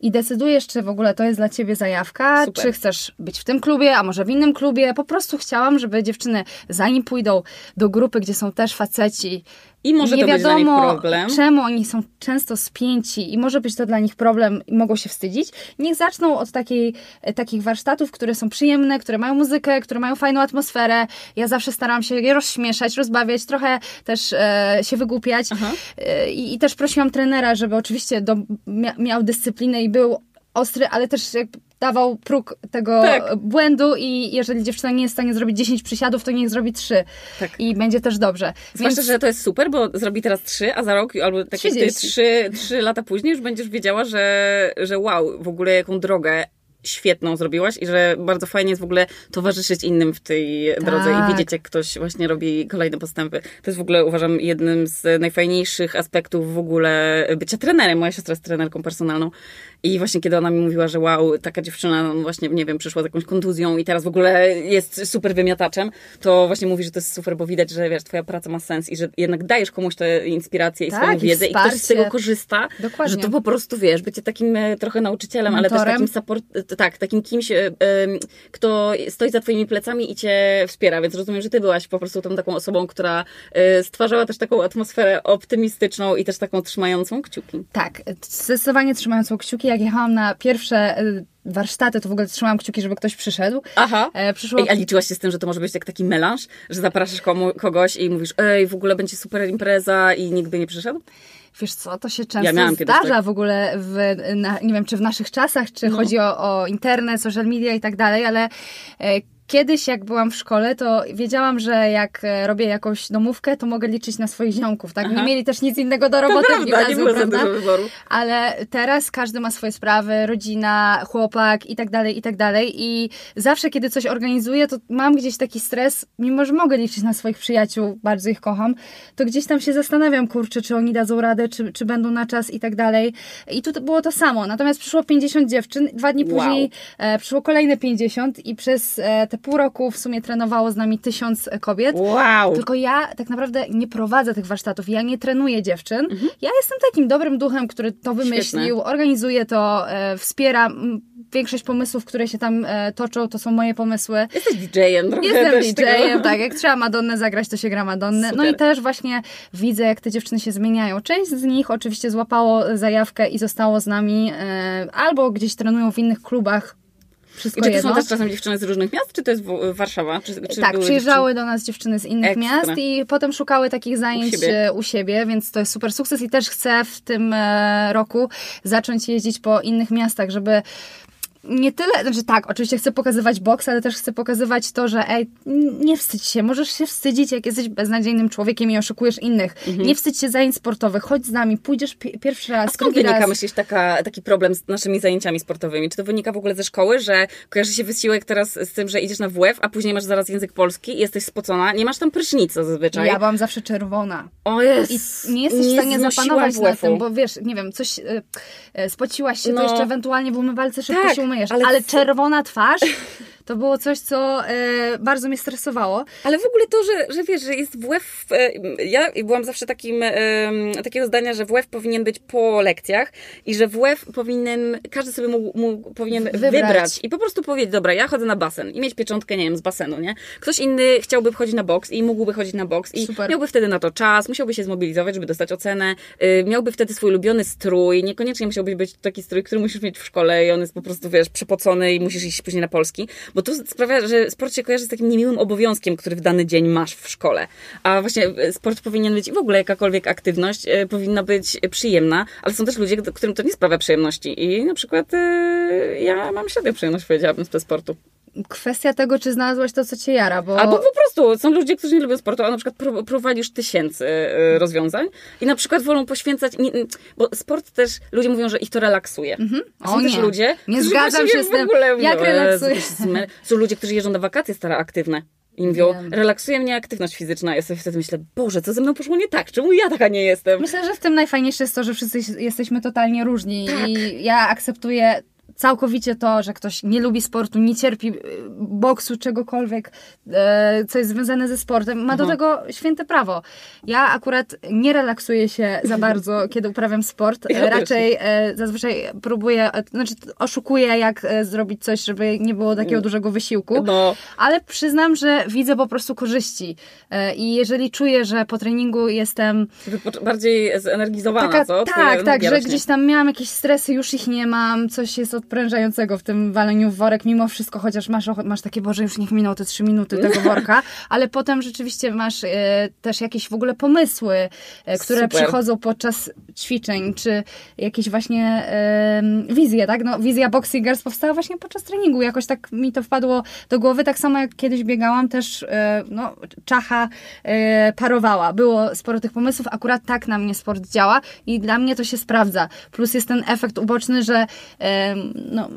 i decydujesz, czy w ogóle to jest dla ciebie zajawka, Super. Czy chcesz być w tym klubie, a może w innym klubie. Po prostu chciałam, żeby dziewczyny, zanim pójdą do grupy, gdzie są też faceci, i może nie to wiadomo, być dla nich problem. Czemu oni są często spięci i może być to dla nich problem i mogą się wstydzić. Niech zaczną od takiej, takich warsztatów, które są przyjemne, które mają muzykę, które mają fajną atmosferę. Ja zawsze starałam się je rozśmieszać, rozbawiać, trochę też e, się wygłupiać. E, i, I też prosiłam trenera, żeby oczywiście do, mia, miał dyscyplinę i był ostry, ale też jakby dawał próg tego tak. błędu i jeżeli dziewczyna nie jest w stanie zrobić dziesięć przysiadów, to niech zrobi trzy. Tak. I będzie też dobrze. Zwłaszcza, Więc... że to jest super, bo zrobi teraz trzy, a za rok albo takie trzy lata później już będziesz wiedziała, że, że wow, w ogóle jaką drogę świetną zrobiłaś i że bardzo fajnie jest w ogóle towarzyszyć innym w tej tak. drodze i widzieć, jak ktoś właśnie robi kolejne postępy. To jest w ogóle, uważam, jednym z najfajniejszych aspektów w ogóle bycia trenerem. Moja siostra jest trenerką personalną i właśnie kiedy ona mi mówiła, że wow, taka dziewczyna właśnie, nie wiem, przyszła z jakąś kontuzją i teraz w ogóle jest super wymiataczem, to właśnie mówi, że to jest super, bo widać, że wiesz, twoja praca ma sens i że jednak dajesz komuś te inspiracje i tak, swoją wiedzę i, i ktoś z tego korzysta. Dokładnie. Że to po prostu, wiesz, bycie takim trochę nauczycielem, Mentorem. Ale też takim support, tak, takim kimś, y, kto stoi za twoimi plecami i cię wspiera, więc rozumiem, że ty byłaś po prostu tą taką osobą, która y, stwarzała też taką atmosferę optymistyczną i też taką trzymającą kciuki. Tak, zdecydowanie trzymającą kciuki. Jak jechałam na pierwsze y, warsztaty, to w ogóle trzymałam kciuki, żeby ktoś przyszedł. Aha. E, przyszło... Ej, a liczyłaś się z tym, że to może być jak taki melanż, że zapraszasz komu, kogoś i mówisz, ej, w ogóle będzie super impreza i nikt by nie przyszedł? Wiesz co, to się często ja zdarza kiedyś, tak? w ogóle, w, na, nie wiem, czy w naszych czasach, czy no. chodzi o, o internet, social media i tak dalej, ale e, kiedyś jak byłam w szkole, to wiedziałam, że jak robię jakąś domówkę, to mogę liczyć na swoich ziomków, tak? Aha. Nie mieli też nic innego do roboty. To prawda, nie było za dużo wyboru. Ale teraz każdy ma swoje sprawy, rodzina, chłopak i tak dalej, i tak dalej. I zawsze, kiedy coś organizuję, to mam gdzieś taki stres, mimo że mogę liczyć na swoich przyjaciół, bardzo ich kocham, to gdzieś tam się zastanawiam, kurczę, czy oni dadzą radę, czy, czy będą na czas i tak dalej. I tu było to samo. Natomiast przyszło pięćdziesiąt dziewczyn, dwa dni wow. później e, przyszło kolejne pięćdziesiąt i przez e, pół roku w sumie trenowało z nami tysiąc kobiet. Wow. Tylko ja tak naprawdę nie prowadzę tych warsztatów. Ja nie trenuję dziewczyn. Mhm. Ja jestem takim dobrym duchem, który to wymyślił, Świetne. Organizuje to, e, wspiera. Większość pomysłów, które się tam e, toczą, to są moje pomysły. Jesteś didżejem. Jestem didżejem, tak. Jak trzeba Madonnę zagrać, to się gra Madonnę. Super. No i też właśnie widzę, jak te dziewczyny się zmieniają. Część z nich oczywiście złapało zajawkę i zostało z nami. E, albo gdzieś trenują w innych klubach. Wszystko I czy to jedno. Są też czasem dziewczyny z różnych miast, czy to jest Warszawa? Czy, czy tak, przyjeżdżały dziewczyny? do nas dziewczyny z innych Ekstra. Miast i potem szukały takich zajęć u siebie. u siebie, więc to jest super sukces i też chcę w tym roku zacząć jeździć po innych miastach, żeby nie tyle, znaczy tak, oczywiście chcę pokazywać boks, ale też chcę pokazywać to, że ej, nie wstydź się, możesz się wstydzić, jak jesteś beznadziejnym człowiekiem i oszukujesz innych. Mhm. Nie wstydź się zajęć sportowych, chodź z nami, pójdziesz pi- pierwszy raz, A skąd wynika, raz. myślisz, taka, taki problem z naszymi zajęciami sportowymi? Czy to wynika w ogóle ze szkoły, że kojarzy się wysiłek teraz z tym, że idziesz na W F, a później masz zaraz język polski i jesteś spocona, nie masz tam prysznica zazwyczaj? Ja byłam zawsze czerwona. O jest. I nie jesteś w stanie zapanować na tym, bo wiesz, nie wiem, coś y, y, spociłaś się, no. to jeszcze ewentualnie w umywalce szybko tak. się umywasz. Ale... ale czerwona twarz to było coś, co y, bardzo mnie stresowało. Ale w ogóle to, że, że wiesz, że jest W F... Y, ja byłam zawsze takim, y, takiego zdania, że W F powinien być po lekcjach i że W F powinien... Każdy sobie mógł, mógł, powinien wybrać. wybrać i po prostu powiedzieć, dobra, ja chodzę na basen i mieć pieczątkę, nie wiem, z basenu, nie? Ktoś inny chciałby chodzić na boks i mógłby chodzić na boks i Super. Miałby wtedy na to czas, musiałby się zmobilizować, żeby dostać ocenę, y, miałby wtedy swój ulubiony strój, niekoniecznie musiałby być taki strój, który musisz mieć w szkole i on jest po prostu, wiesz, przypocony i musisz iść później na polski. Bo to sprawia, że sport się kojarzy z takim niemiłym obowiązkiem, który w dany dzień masz w szkole. A właśnie sport powinien być i w ogóle jakakolwiek aktywność e, powinna być przyjemna, ale są też ludzie, którym to nie sprawia przyjemności. I na przykład e, ja mam średnią przyjemność, powiedziałabym, ze sportu. Kwestia tego, czy znalazłaś to, co cię jara, bo... Albo po prostu są ludzie, którzy nie lubią sportu, a na przykład prowadzisz tysięcy rozwiązań i na przykład wolą poświęcać... Bo sport też, ludzie mówią, że ich to relaksuje. Mm-hmm. A są o, też nie. ludzie, nie zgadzam się z tym, jak relaksuje. Są ludzie, którzy jeżdżą na wakacje stare aktywne. I mówią, relaksuje mnie aktywność fizyczna. Ja sobie wtedy myślę, Boże, co ze mną poszło nie tak? Czemu ja taka nie jestem? Myślę, że w tym najfajniejsze jest to, że wszyscy jesteśmy totalnie różni. Tak. I ja akceptuję... całkowicie to, że ktoś nie lubi sportu, nie cierpi boksu, czegokolwiek, co jest związane ze sportem, ma Aha. do tego święte prawo. Ja akurat nie relaksuję się za bardzo, kiedy uprawiam sport. Ja Raczej też. zazwyczaj próbuję, znaczy oszukuję, jak zrobić coś, żeby nie było takiego dużego wysiłku. No. Ale przyznam, że widzę po prostu korzyści. I jeżeli czuję, że po treningu jestem... bardziej zenergizowana, taka, co? Tak, tak, że gdzieś tam miałam jakieś stresy, już ich nie mam, coś jest odprężającego w tym waleniu w worek mimo wszystko, chociaż masz, masz takie, Boże, już niech minął te trzy minuty tego worka, ale potem rzeczywiście masz e, też jakieś w ogóle pomysły, e, które Super. przychodzą podczas ćwiczeń, czy jakieś właśnie e, wizje, tak? No, wizja Boxingers powstała właśnie podczas treningu, jakoś tak mi to wpadło do głowy, tak samo jak kiedyś biegałam też, e, no, czacha e, parowała, było sporo tych pomysłów, akurat tak na mnie sport działa i dla mnie to się sprawdza, plus jest ten efekt uboczny, że e, no,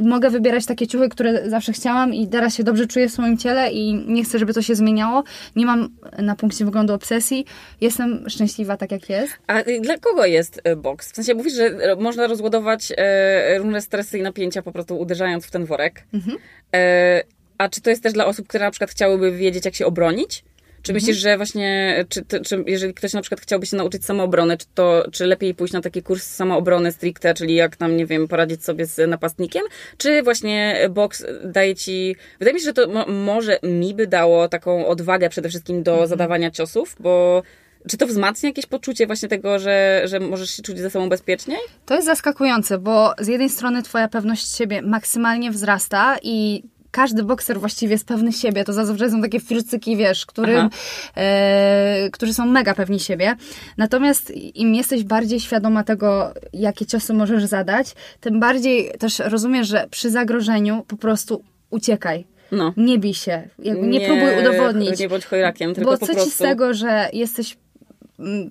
mogę wybierać takie ciuchy, które zawsze chciałam i teraz się dobrze czuję w swoim ciele i nie chcę, żeby to się zmieniało. Nie mam na punkcie wyglądu obsesji. Jestem szczęśliwa tak, jak jest. A dla kogo jest boks? W sensie mówisz, że można rozładować e, różne stresy i napięcia po prostu uderzając w ten worek. Mhm. E, a czy to jest też dla osób, które na przykład chciałyby wiedzieć, jak się obronić? Czy myślisz, że właśnie, czy, czy, czy jeżeli ktoś na przykład chciałby się nauczyć samoobrony, czy to, czy lepiej pójść na taki kurs samoobrony stricte, czyli jak tam, nie wiem, poradzić sobie z napastnikiem, czy właśnie boks daje ci, wydaje mi się, że to mo- może mi by dało taką odwagę przede wszystkim do mhm. zadawania ciosów, bo czy to wzmacnia jakieś poczucie właśnie tego, że, że możesz się czuć ze sobą bezpieczniej? To jest zaskakujące, bo z jednej strony twoja pewność siebie maksymalnie wzrasta i każdy bokser właściwie jest pewny siebie. To zazwyczaj są takie fircyki, wiesz, którym, e, którzy są mega pewni siebie. Natomiast im jesteś bardziej świadoma tego, jakie ciosy możesz zadać, tym bardziej też rozumiesz, że przy zagrożeniu po prostu uciekaj. No. Nie bij się. Jakby nie, nie próbuj udowodnić. Nie bądź chojrakiem, tylko po prostu. Bo co ci z tego, że jesteś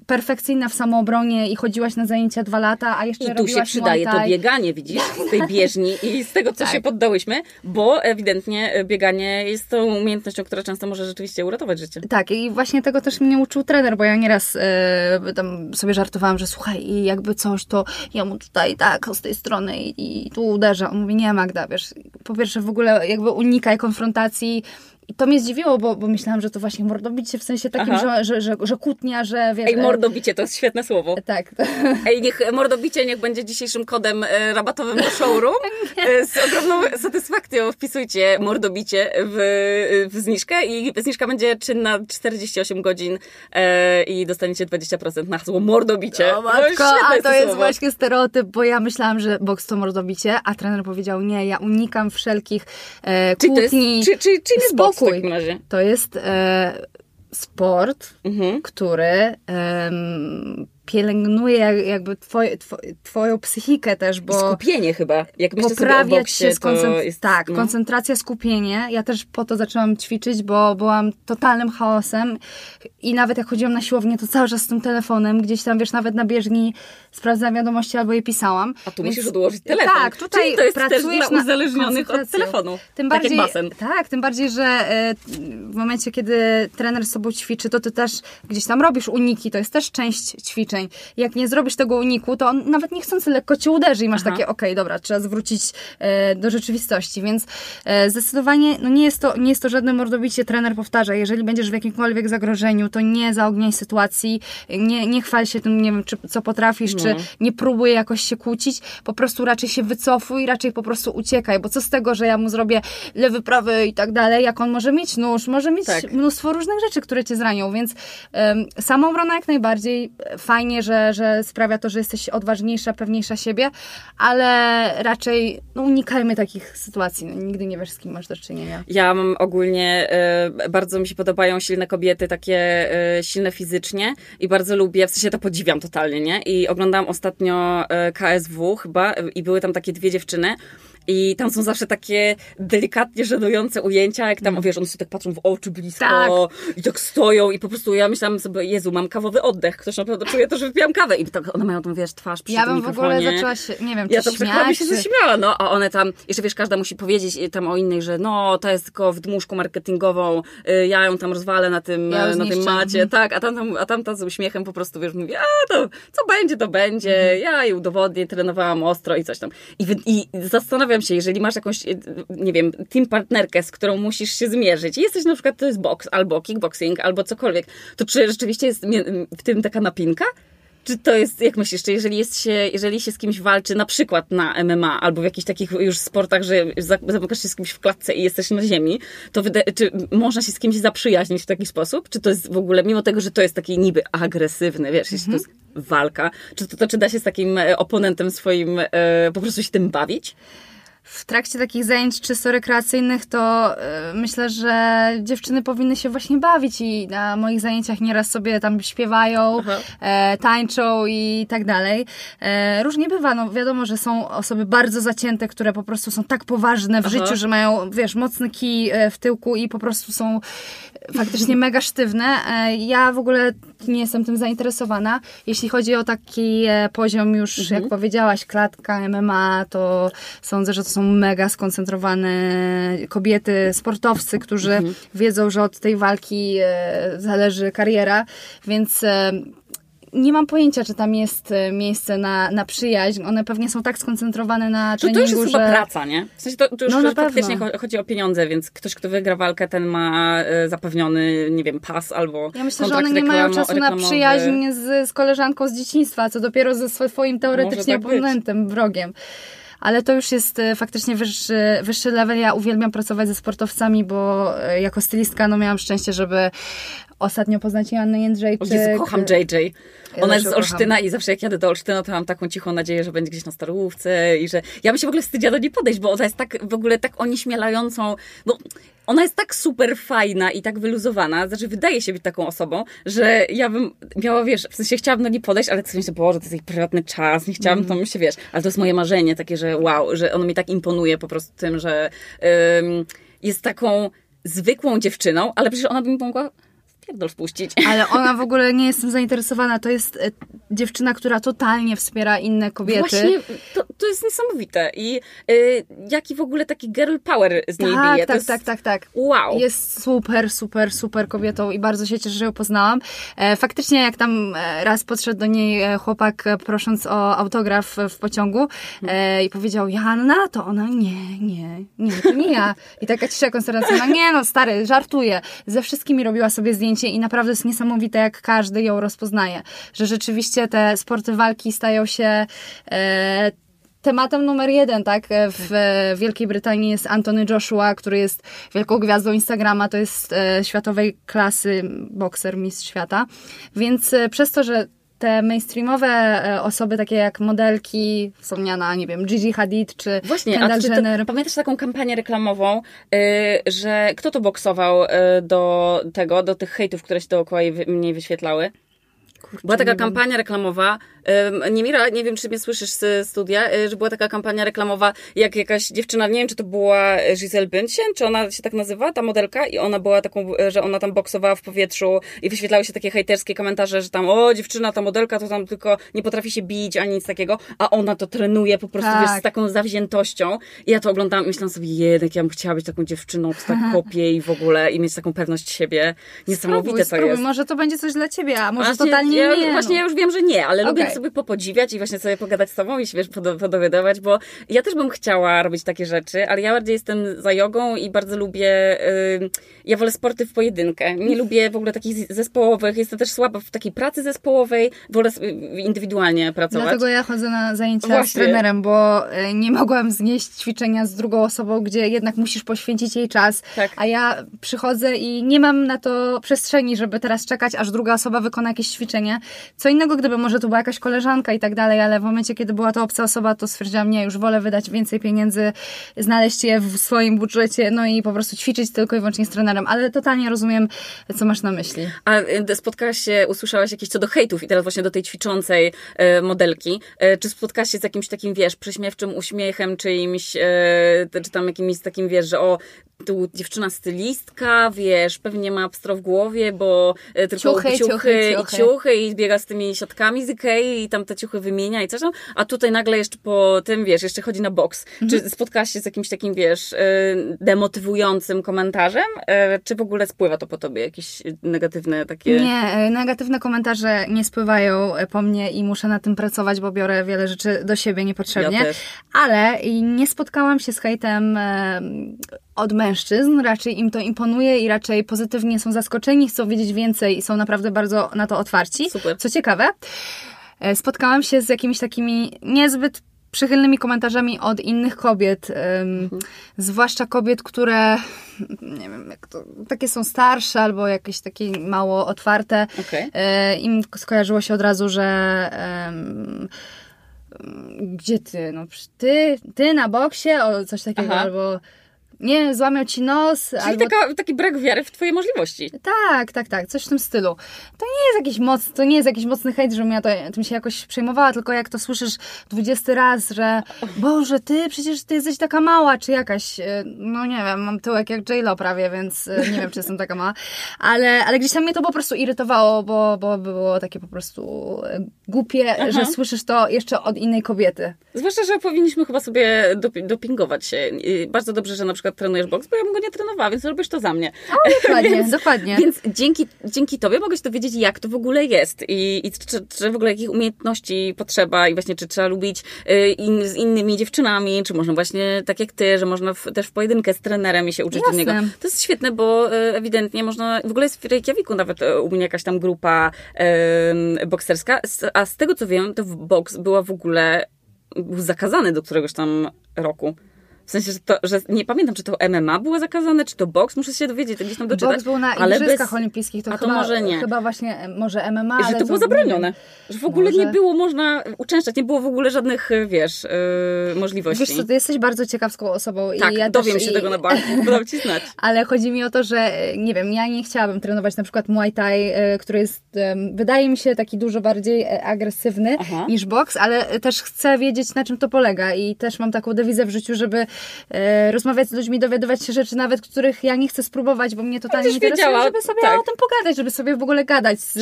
perfekcyjna w samoobronie i chodziłaś na zajęcia dwa lata, a jeszcze I robiłaś Muay Thai. Tu się przydaje to bieganie, widzisz, z tej bieżni i z tego, co tak. się poddałyśmy, bo ewidentnie bieganie jest tą umiejętnością, która często może rzeczywiście uratować życie. Tak, i właśnie tego też mnie uczył trener, bo ja nieraz yy, tam sobie żartowałam, że słuchaj, jakby coś, to ja mu tutaj tak, z tej strony i, i tu uderza. On mówi, nie Magda, wiesz, po pierwsze w ogóle jakby unikaj konfrontacji. I to mnie zdziwiło, bo, bo myślałam, że to właśnie mordobicie, w sensie takim, że, że, że, że kłótnia, że... Wiesz, Ej, mordobicie, to jest świetne słowo. Tak. To... Ej, niech mordobicie niech będzie dzisiejszym kodem rabatowym do showroom. Z ogromną satysfakcją wpisujcie mordobicie w, w zniżkę i zniżka będzie czynna czterdzieści osiem godzin e, i dostaniecie dwadzieścia procent na hasło mordobicie. O matko, a to jest właśnie stereotyp, bo ja myślałam, że boks to mordobicie, a trener powiedział, nie, ja unikam wszelkich e, kłótni. Czy to jest, czy, czy, czy jest boks? W takim razie. To jest e, sport, mhm. który e, pielęgnuje jakby twoje, two, twoją psychikę też, bo... I skupienie chyba. Jak myślę sobie o boksie, się skoncentr- to jest, Tak, no. koncentracja, skupienie. Ja też po to zaczęłam ćwiczyć, bo byłam totalnym chaosem i nawet jak chodziłam na siłownię, to cały czas z tym telefonem, gdzieś tam, wiesz, nawet na bieżni sprawdzałam wiadomości albo je pisałam. A tu Więc... musisz odłożyć telefon. Tak, tutaj Czyli to jest pracujesz też dla uzależnionych od telefonu. Tym bardziej, tak jak basen. Tak, tym bardziej, że w momencie, kiedy trener z sobą ćwiczy, to ty też gdzieś tam robisz uniki. To jest też część ćwiczeń. Jak nie zrobisz tego uniku, to on nawet niechcący lekko cię uderzy i masz Aha. takie, okej, okay, dobra, trzeba zwrócić e, do rzeczywistości, więc e, zdecydowanie no nie, jest to, nie jest to żadne mordobicie, trener powtarza, jeżeli będziesz w jakimkolwiek zagrożeniu, to nie zaogniaj sytuacji, nie, nie chwal się tym, nie wiem, czy, co potrafisz, no. czy nie próbuj jakoś się kłócić, po prostu raczej się wycofuj, raczej po prostu uciekaj, bo co z tego, że ja mu zrobię lewy, prawy i tak dalej, jak on może mieć nóż, może mieć tak. mnóstwo różnych rzeczy, które cię zranią, więc e, samoobrona jak najbardziej, fajnie, fajnie, że, że sprawia to, że jesteś odważniejsza, pewniejsza siebie, ale raczej no, unikajmy takich sytuacji. No, nigdy nie wiesz, z kim masz do czynienia. Ja mam ogólnie, y, bardzo mi się podobają silne kobiety, takie y, silne fizycznie i bardzo lubię, w sensie to podziwiam totalnie, nie? I oglądałam ostatnio y, K S W chyba y, i były tam takie dwie dziewczyny, i tam są zawsze takie delikatnie żenujące ujęcia, jak tam, mm. wiesz, one się tak patrzą w oczy blisko, tak. I tak stoją i po prostu ja myślałam sobie, Jezu, mam kawowy oddech, ktoś naprawdę czuje to, że wypiłam kawę i tak one mają tam, wiesz, twarz przy ja tym mikrofonie. Ja bym w ogóle zaczęła się, nie wiem, czy ja śmiać. Ja to przykładnie się zaśmiała, no, a one tam, jeszcze wiesz, każda musi powiedzieć tam o innej, że no, ta jest tylko w dmuszku marketingową, ja ją tam rozwalę na tym, ja na tym macie, mm. tak, a tamta a tam, tam z uśmiechem po prostu, wiesz, mówi, a to, co będzie, to będzie, mm. ja jej udowodnię, trenowałam ostro i coś tam. I, i zastanawiam się, jeżeli masz jakąś, nie wiem, team partnerkę, z którą musisz się zmierzyć i jesteś na przykład, to jest boks, albo kickboxing, albo cokolwiek, to czy rzeczywiście jest w tym taka napinka? Czy to jest, jak myślisz, czy jeżeli, jest się, jeżeli się z kimś walczy na przykład na M M A albo w jakichś takich już sportach, że zamykasz się z kimś w klatce i jesteś na ziemi, to wyda- czy można się z kimś zaprzyjaźnić w taki sposób? Czy to jest w ogóle, mimo tego, że to jest taki niby agresywny, wiesz, mm-hmm. jeśli to jest walka, czy to, to czy da się z takim oponentem swoim e, po prostu się tym bawić? W trakcie takich zajęć czysto rekreacyjnych to yy, myślę, że dziewczyny powinny się właśnie bawić i na moich zajęciach nieraz sobie tam śpiewają, e, tańczą i tak dalej. E, różnie bywa, no wiadomo, że są osoby bardzo zacięte, które po prostu są tak poważne w Aha. życiu, że mają, wiesz, mocny kij w tyłku i po prostu są faktycznie mega sztywne. E, ja w ogóle nie jestem tym zainteresowana. Jeśli chodzi o taki e, poziom już, mhm. jak powiedziałaś, klatka, M M A, to sądzę, że to są mega skoncentrowane kobiety, sportowcy, którzy mhm. wiedzą, że od tej walki e, zależy kariera, więc e, nie mam pojęcia, czy tam jest miejsce na, na przyjaźń. One pewnie są tak skoncentrowane na treningu, że... To, to już jest że... chyba praca, nie? W sensie to, to już no, na faktycznie pewno. Chodzi o pieniądze, więc ktoś, kto wygra walkę, ten ma zapewniony, nie wiem, pas albo ja myślę, kontrakt reklamo- reklamowy. Ja myślę, że one nie mają czasu na przyjaźń z, z koleżanką z dzieciństwa, co dopiero ze swoim teoretycznie tak oponentem, być. wrogiem. Ale to już jest faktycznie wyższy, wyższy level. Ja uwielbiam pracować ze sportowcami, bo jako stylistka no, miałam szczęście, żeby ostatnio poznać Joannę Jędrzejczyk. O Jezu, kocham J J. Ona ja jest z Olsztyna kocham. I zawsze jak jadę do Olsztyna, to mam taką cichą nadzieję, że będzie gdzieś na Starówce i że... Ja bym się w ogóle wstydziła do niej podejść, bo ona jest tak w ogóle tak onieśmielającą... Bo... Ona jest tak super fajna i tak wyluzowana, znaczy wydaje się być taką osobą, że ja bym miała, wiesz, w sensie chciałabym do niej podejść, ale coś mi się było, że to jest jej prywatny czas, nie chciałabym, mm. to mi się, wiesz, ale to jest moje marzenie takie, że wow, że ono mi tak imponuje po prostu tym, że ym, jest taką zwykłą dziewczyną, ale przecież ona by mi pomogła... pierdol spuścić. Ale ona w ogóle nie jestem zainteresowana. To jest e, dziewczyna, która totalnie wspiera inne kobiety. Właśnie, to, to jest niesamowite. I e, jaki w ogóle taki girl power z niej tak, bije. Tak, jest... tak, tak, tak. Wow. Jest super, super, super kobietą i bardzo się cieszę, że ją poznałam. E, faktycznie jak tam raz podszedł do niej chłopak prosząc o autograf w pociągu e, i powiedział, Joanna, to ona nie, nie, nie, to nie ja. I taka cisza konsternacyjna, nie no stary, żartuję. Ze wszystkimi robiła sobie zdjęcia i naprawdę jest niesamowite, jak każdy ją rozpoznaje, że rzeczywiście te sporty walki stają się e, tematem numer jeden, tak? W e, Wielkiej Brytanii jest Anthony Joshua, który jest wielką gwiazdą Instagrama, to jest e, światowej klasy bokser, mistrz świata, więc e, przez to, że te mainstreamowe osoby, takie jak modelki, wspomniana, nie wiem, Gigi Hadid czy właśnie, Kendall Jenner. To, pamiętasz taką kampanię reklamową, yy, że kto to boksował yy, do tego, do tych hejtów, które się dookoła mniej wyświetlały? Kurczę, była taka kampania reklamowa, Niemira, nie wiem, czy mnie słyszysz z studia, że była taka kampania reklamowa, jak jakaś dziewczyna, nie wiem, czy to była Giselle Bündchen, czy ona się tak nazywa, ta modelka, i ona była taką, że ona tam boksowała w powietrzu i wyświetlały się takie hejterskie komentarze, że tam, o, dziewczyna, ta modelka to tam tylko nie potrafi się bić, ani nic takiego, a ona to trenuje po prostu, tak. wiesz, z taką zawziętością. I ja to oglądałam i myślałam sobie, jednak ja bym chciała być taką dziewczyną, co tak kopie i w ogóle, i mieć taką pewność siebie. Niesamowite spróbuj, to spróbuj. jest. Może to będzie coś dla ciebie, a może właśnie, totalnie ja, nie. Właśnie no. ja już wiem, że nie, ale okay. lubię sobie popodziwiać i właśnie sobie pogadać z tobą i się, wiesz, podowiadywać, bo ja też bym chciała robić takie rzeczy, ale ja bardziej jestem za jogą i bardzo lubię, yy, ja wolę sporty w pojedynkę, nie lubię w ogóle takich zespołowych, jestem też słaba w takiej pracy zespołowej, wolę indywidualnie pracować. Dlatego ja chodzę na zajęcia właśnie. z trenerem, bo nie mogłam znieść ćwiczenia z drugą osobą, gdzie jednak musisz poświęcić jej czas, tak. a ja przychodzę i nie mam na to przestrzeni, żeby teraz czekać, aż druga osoba wykona jakieś ćwiczenie. zlecenie. Co innego, gdyby może to była jakaś koleżanka i tak dalej, ale w momencie, kiedy była to obca osoba, to stwierdziłam, nie, już wolę wydać więcej pieniędzy, znaleźć je w swoim budżecie, no i po prostu ćwiczyć tylko i wyłącznie z trenerem. Ale totalnie rozumiem, co masz na myśli. A spotkałaś się, usłyszałaś jakieś co do hejtów i teraz właśnie do tej ćwiczącej e, modelki. E, czy spotkałaś się z jakimś takim, wiesz, prześmiewczym uśmiechem, czyimś, e, czy tam jakimś takim, wiesz, że o, tu dziewczyna stylistka, wiesz, pewnie ma pstro w głowie, bo e, tylko ciuchy, ciuchy, ciuchy i ciuchy i biega z tymi siatkami z Ikei i tam te ciuchy wymienia i coś tam, a tutaj nagle jeszcze po tym, wiesz, jeszcze chodzi na boks. Mhm. Czy spotkałaś się z jakimś takim, wiesz, e, demotywującym komentarzem? E, czy w ogóle spływa to po tobie? Jakieś negatywne takie... Nie, negatywne komentarze nie spływają po mnie i muszę nad tym pracować, bo biorę wiele rzeczy do siebie niepotrzebnie. Ja też. Ale nie spotkałam się z hejtem... E, od mężczyzn, raczej im to imponuje i raczej pozytywnie są zaskoczeni, chcą wiedzieć więcej i są naprawdę bardzo na to otwarci. Super. Co ciekawe, spotkałam się z jakimiś takimi niezbyt przychylnymi komentarzami od innych kobiet, mhm. zwłaszcza kobiet, które nie wiem, jak to, takie są starsze albo jakieś takie mało otwarte. Okay. Im skojarzyło się od razu, że um, gdzie ty? No, ty, ty na boksie? O, coś takiego. Aha. Albo nie, złamią ci nos. Czyli albo... taka, taki brak wiary w twoje możliwości. Tak, tak, tak. Coś w tym stylu. To nie jest jakiś moc, to nie jest jakiś mocny hejt, żebym ja to, tym się jakoś przejmowała, tylko jak to słyszysz dwudziesty raz, że Boże, ty przecież ty jesteś taka mała, czy jakaś, no nie wiem, mam tyłek jak J-Lo prawie, więc nie wiem, czy jestem taka mała. Ale, ale gdzieś tam mnie to po prostu irytowało, bo, bo było takie po prostu głupie, aha. że słyszysz to jeszcze od innej kobiety. Zwłaszcza, że powinniśmy chyba sobie dopingować się. I bardzo dobrze, że na przykład trenujesz boks, bo ja bym go nie trenowała, więc robisz to za mnie. O, dokładnie, więc, dokładnie. Więc dzięki, dzięki tobie mogę się dowiedzieć, jak to w ogóle jest i, i czy, czy w ogóle jakich umiejętności potrzeba i właśnie czy trzeba lubić in, z innymi dziewczynami, czy można właśnie tak jak ty, że można w, też w pojedynkę z trenerem i się uczyć od niego. To jest świetne, bo ewidentnie można, w ogóle jest w Reykjaviku nawet u mnie jakaś tam grupa e, bokserska, a z tego co wiem, to boks była w ogóle był zakazany do któregoś tam roku. W sensie, że, to, że nie pamiętam, czy to M M A było zakazane, czy to boks, muszę się dowiedzieć, gdzieś tam doczytać. Boks był na Igrzyskach Olimpijskich, to, a to chyba, może nie. chyba właśnie może M M A. I że ale to było to zabronione, nie. że w ogóle może... nie było można uczęszczać, nie było w ogóle żadnych, wiesz, yy, możliwości. Wiesz co, ty jesteś bardzo ciekawską osobą. Tak, i ja dowiem też się i... tego na banku, podam ci znać. Ale chodzi mi o to, że nie wiem, ja nie chciałabym trenować na przykład Muay Thai, yy, który jest, yy, wydaje mi się, taki dużo bardziej yy, agresywny Aha. niż boks, ale też chcę wiedzieć, na czym to polega i też mam taką dewizę w życiu, żeby rozmawiać z ludźmi, dowiadywać się rzeczy nawet, których ja nie chcę spróbować, bo mnie totalnie nie interesuje, żeby sobie tak. o tym pogadać, żeby sobie w ogóle gadać z,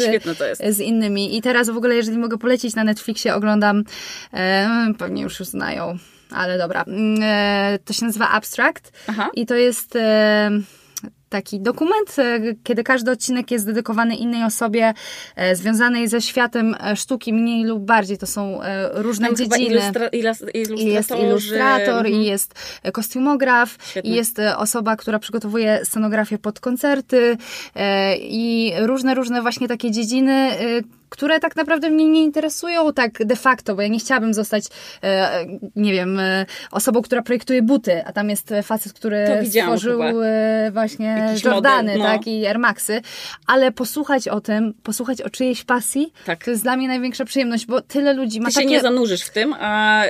z innymi. I teraz w ogóle, jeżeli mogę polecić, na Netflixie oglądam, e, pewnie już już znają, ale dobra, e, to się nazywa Abstract. Aha. I to jest... E, taki dokument, kiedy każdy odcinek jest dedykowany innej osobie związanej ze światem sztuki mniej lub bardziej. To są różne tam dziedziny. Ilustra- ilus- I jest ilustrator, i jest kostiumograf, Świetne. I jest osoba, która przygotowuje scenografię pod koncerty i różne, różne właśnie takie dziedziny, które tak naprawdę mnie nie interesują tak de facto, bo ja nie chciałabym zostać, e, nie wiem, e, osobą, która projektuje buty, a tam jest facet, który stworzył e, właśnie Jordany, model, no. tak, i Air Maxy, ale posłuchać o tym, posłuchać o czyjejś pasji, tak. to jest dla mnie największa przyjemność, bo tyle ludzi ma ty takie... Ty się nie zanurzysz w tym, a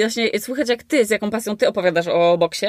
właśnie słychać jak ty, z jaką pasją ty opowiadasz o boksie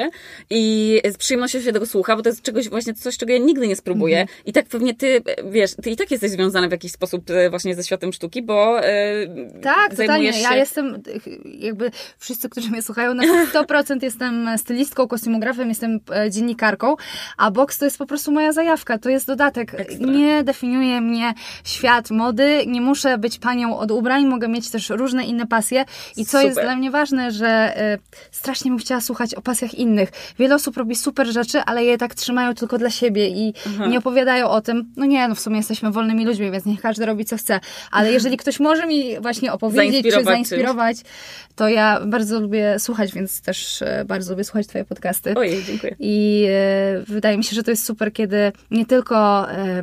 i z przyjemnością się tego słucha, bo to jest czegoś właśnie coś, czego ja nigdy nie spróbuję mhm. i tak pewnie ty, wiesz, ty i tak jesteś związana w jakiś sposób właśnie ze światem sztuki, bo yy, tak, totalnie. Się... Ja jestem jakby, wszyscy, którzy mnie słuchają, na sto procent jestem stylistką, kostiumografem, jestem dziennikarką, a boks to jest po prostu moja zajawka, to jest dodatek. Ekstra. Nie definiuje mnie świat mody, nie muszę być panią od ubrań, mogę mieć też różne inne pasje i co super. Jest dla mnie ważne, że yy, strasznie bym chciała słuchać o pasjach innych. Wiele osób robi super rzeczy, ale je tak trzymają tylko dla siebie i mhm. nie opowiadają o tym. No nie, no w sumie jesteśmy wolnymi ludźmi, więc niech każdy robi co chce. Ale jeżeli ktoś może mi właśnie opowiedzieć, zainspirować, czy zainspirować, to ja bardzo lubię słuchać, więc też bardzo lubię słuchać twoje podcasty. Ojej, dziękuję. I e, wydaje mi się, że to jest super, kiedy nie tylko e,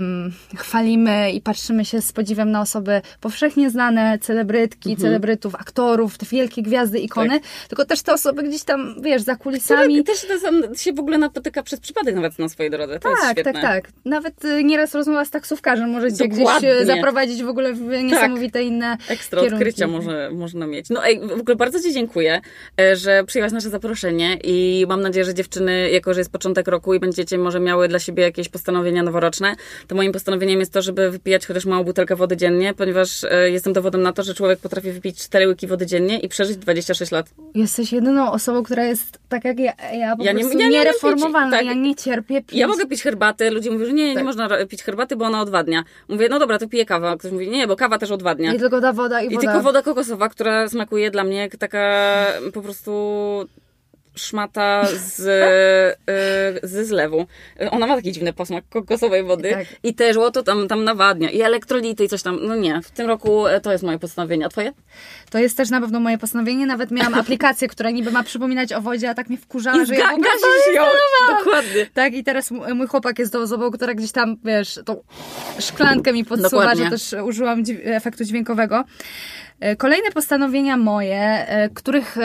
chwalimy i patrzymy się z podziwem na osoby powszechnie znane, celebrytki, mhm. celebrytów, aktorów, te wielkie gwiazdy, ikony, tak. tylko też te osoby gdzieś tam, wiesz, za kulisami. Które też się w ogóle napotyka przez przypadek nawet na swojej drodze. To tak, jest świetne. Tak, tak. Nawet nieraz rozmowa z taksówkarzem może cię gdzieś zaprowadzić w ogóle w niesamowite tak. inne ekstra kierunki. Odkrycia może, można mieć. No ej, w ogóle bardzo Ci dziękuję, że przyjęłaś nasze zaproszenie i mam nadzieję, że dziewczyny, jako że jest początek roku i będziecie może miały dla siebie jakieś postanowienia noworoczne, to moim postanowieniem jest to, żeby wypijać chociaż małą butelkę wody dziennie, ponieważ jestem dowodem na to, że człowiek potrafi wypić cztery łyki wody dziennie i przeżyć dwadzieścia sześć lat. Jesteś jedyną osobą, która jest tak jak ja, ja po ja prostu nie, ja niereformowalna, nie tak. ja nie cierpię pić. Ja mogę pić herbaty, ludzie mówią, że nie, tak. nie można pić herbaty, bo ona odwadnia. Mówię, no dobra, to piję kawę. Ktoś mówi, nie, bo kawa też odwadnia. I tylko ta woda i woda. I tylko woda kokosowa, która smakuje dla mnie taka po prostu... szmata z, y, ze zlewu. Ona ma taki dziwny posmak kokosowej wody tak. i też złoto tam, tam nawadnia i elektrolity i coś tam. No nie, w tym roku to jest moje postanowienie. A twoje? To jest też na pewno moje postanowienie. Nawet miałam aplikację, która niby ma przypominać o wodzie, a tak mnie wkurzała, I że ja w ogóle ją. Dokładnie. Tak i teraz mój chłopak jest do osobą, która gdzieś tam, wiesz, tą szklankę mi podsuwa, dokładnie. Że też użyłam dźwię- efektu dźwiękowego. Kolejne postanowienia moje, których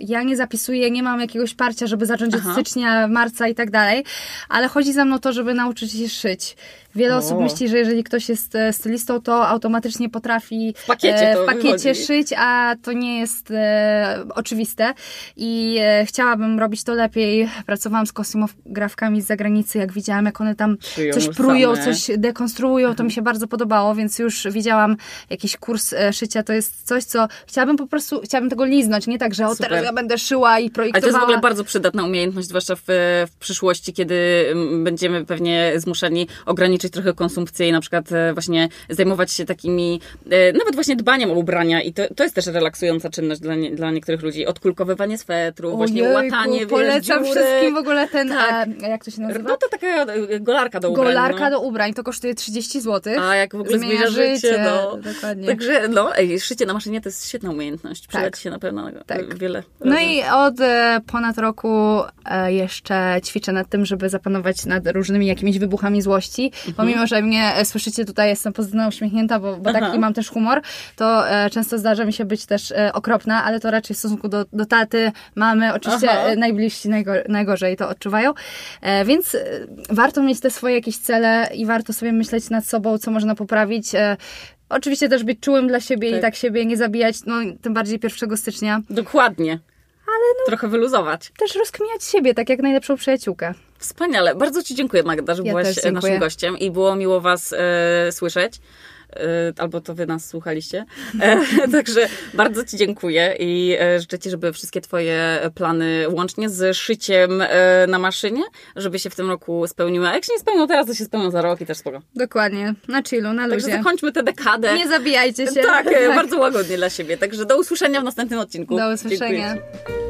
ja nie zapisuję, nie mam jakiegoś parcia, żeby zacząć Aha. od stycznia, marca i tak dalej, ale chodzi za mną to, żeby nauczyć się szyć. Wiele o. osób myśli, że jeżeli ktoś jest stylistą, to automatycznie potrafi w pakiecie, w pakiecie szyć, a to nie jest e, oczywiste. I e, chciałabym robić to lepiej. Pracowałam z kostiumografkami z zagranicy, jak widziałam, jak one tam Szyją coś prują, same. coś dekonstruują, mhm. to mi się bardzo podobało, więc już widziałam jakiś kurs e, szycia. To jest coś, co chciałabym po prostu, chciałabym tego liznąć, nie tak, że o, teraz ja będę szyła i projektowała. Ale to jest w ogóle bardzo przydatna umiejętność, zwłaszcza w, w przyszłości, kiedy będziemy pewnie zmuszeni ograniczyć trochę konsumpcję i na przykład właśnie zajmować się takimi, nawet właśnie dbaniem o ubrania i to, to jest też relaksująca czynność dla, nie, dla niektórych ludzi. Odkulkowywanie swetru, Ojejku, właśnie łatanie, polecam wiesz, wszystkim w ogóle ten, tak. e, jak to się nazywa? No to taka golarka do ubrań. Golarka no. do ubrań, to kosztuje trzydzieści złotych. A jak w ogóle zmienia życie. życie no. Dokładnie. Także no, ej, szycie na maszynie to jest świetna umiejętność. Przyda tak. się na pewno tak. wiele No razy. I od e, ponad roku e, jeszcze ćwiczę nad tym, żeby zapanować nad różnymi jakimiś wybuchami złości. Pomimo, że mnie słyszycie tutaj, jestem pozytywna, uśmiechnięta, bo, bo taki mam też humor, to e, często zdarza mi się być też e, okropna, ale to raczej w stosunku do, do taty, mamy, oczywiście e, najbliżsi najgor- najgorzej to odczuwają. E, więc e, warto mieć te swoje jakieś cele i warto sobie myśleć nad sobą, co można poprawić. E, oczywiście też być czułym dla siebie tak. i tak siebie nie zabijać, no tym bardziej pierwszego stycznia. Dokładnie. Ale no, trochę wyluzować. Też rozkminiać siebie, tak jak najlepszą przyjaciółkę. Wspaniale. Bardzo Ci dziękuję, Magda, że ja byłaś naszym gościem i było miło Was e, słyszeć. E, albo to Wy nas słuchaliście. E, także bardzo Ci dziękuję i życzę Ci, żeby wszystkie Twoje plany, łącznie z szyciem e, na maszynie, żeby się w tym roku spełniły. A jak się nie spełnią teraz, to się spełnią za rok i też spoko. Dokładnie. Na chillu, na luzie. Także zakończmy tę dekadę. Nie zabijajcie się. Tak, tak. Bardzo łagodnie dla siebie. Także do usłyszenia w następnym odcinku. Do usłyszenia. Dziękuję.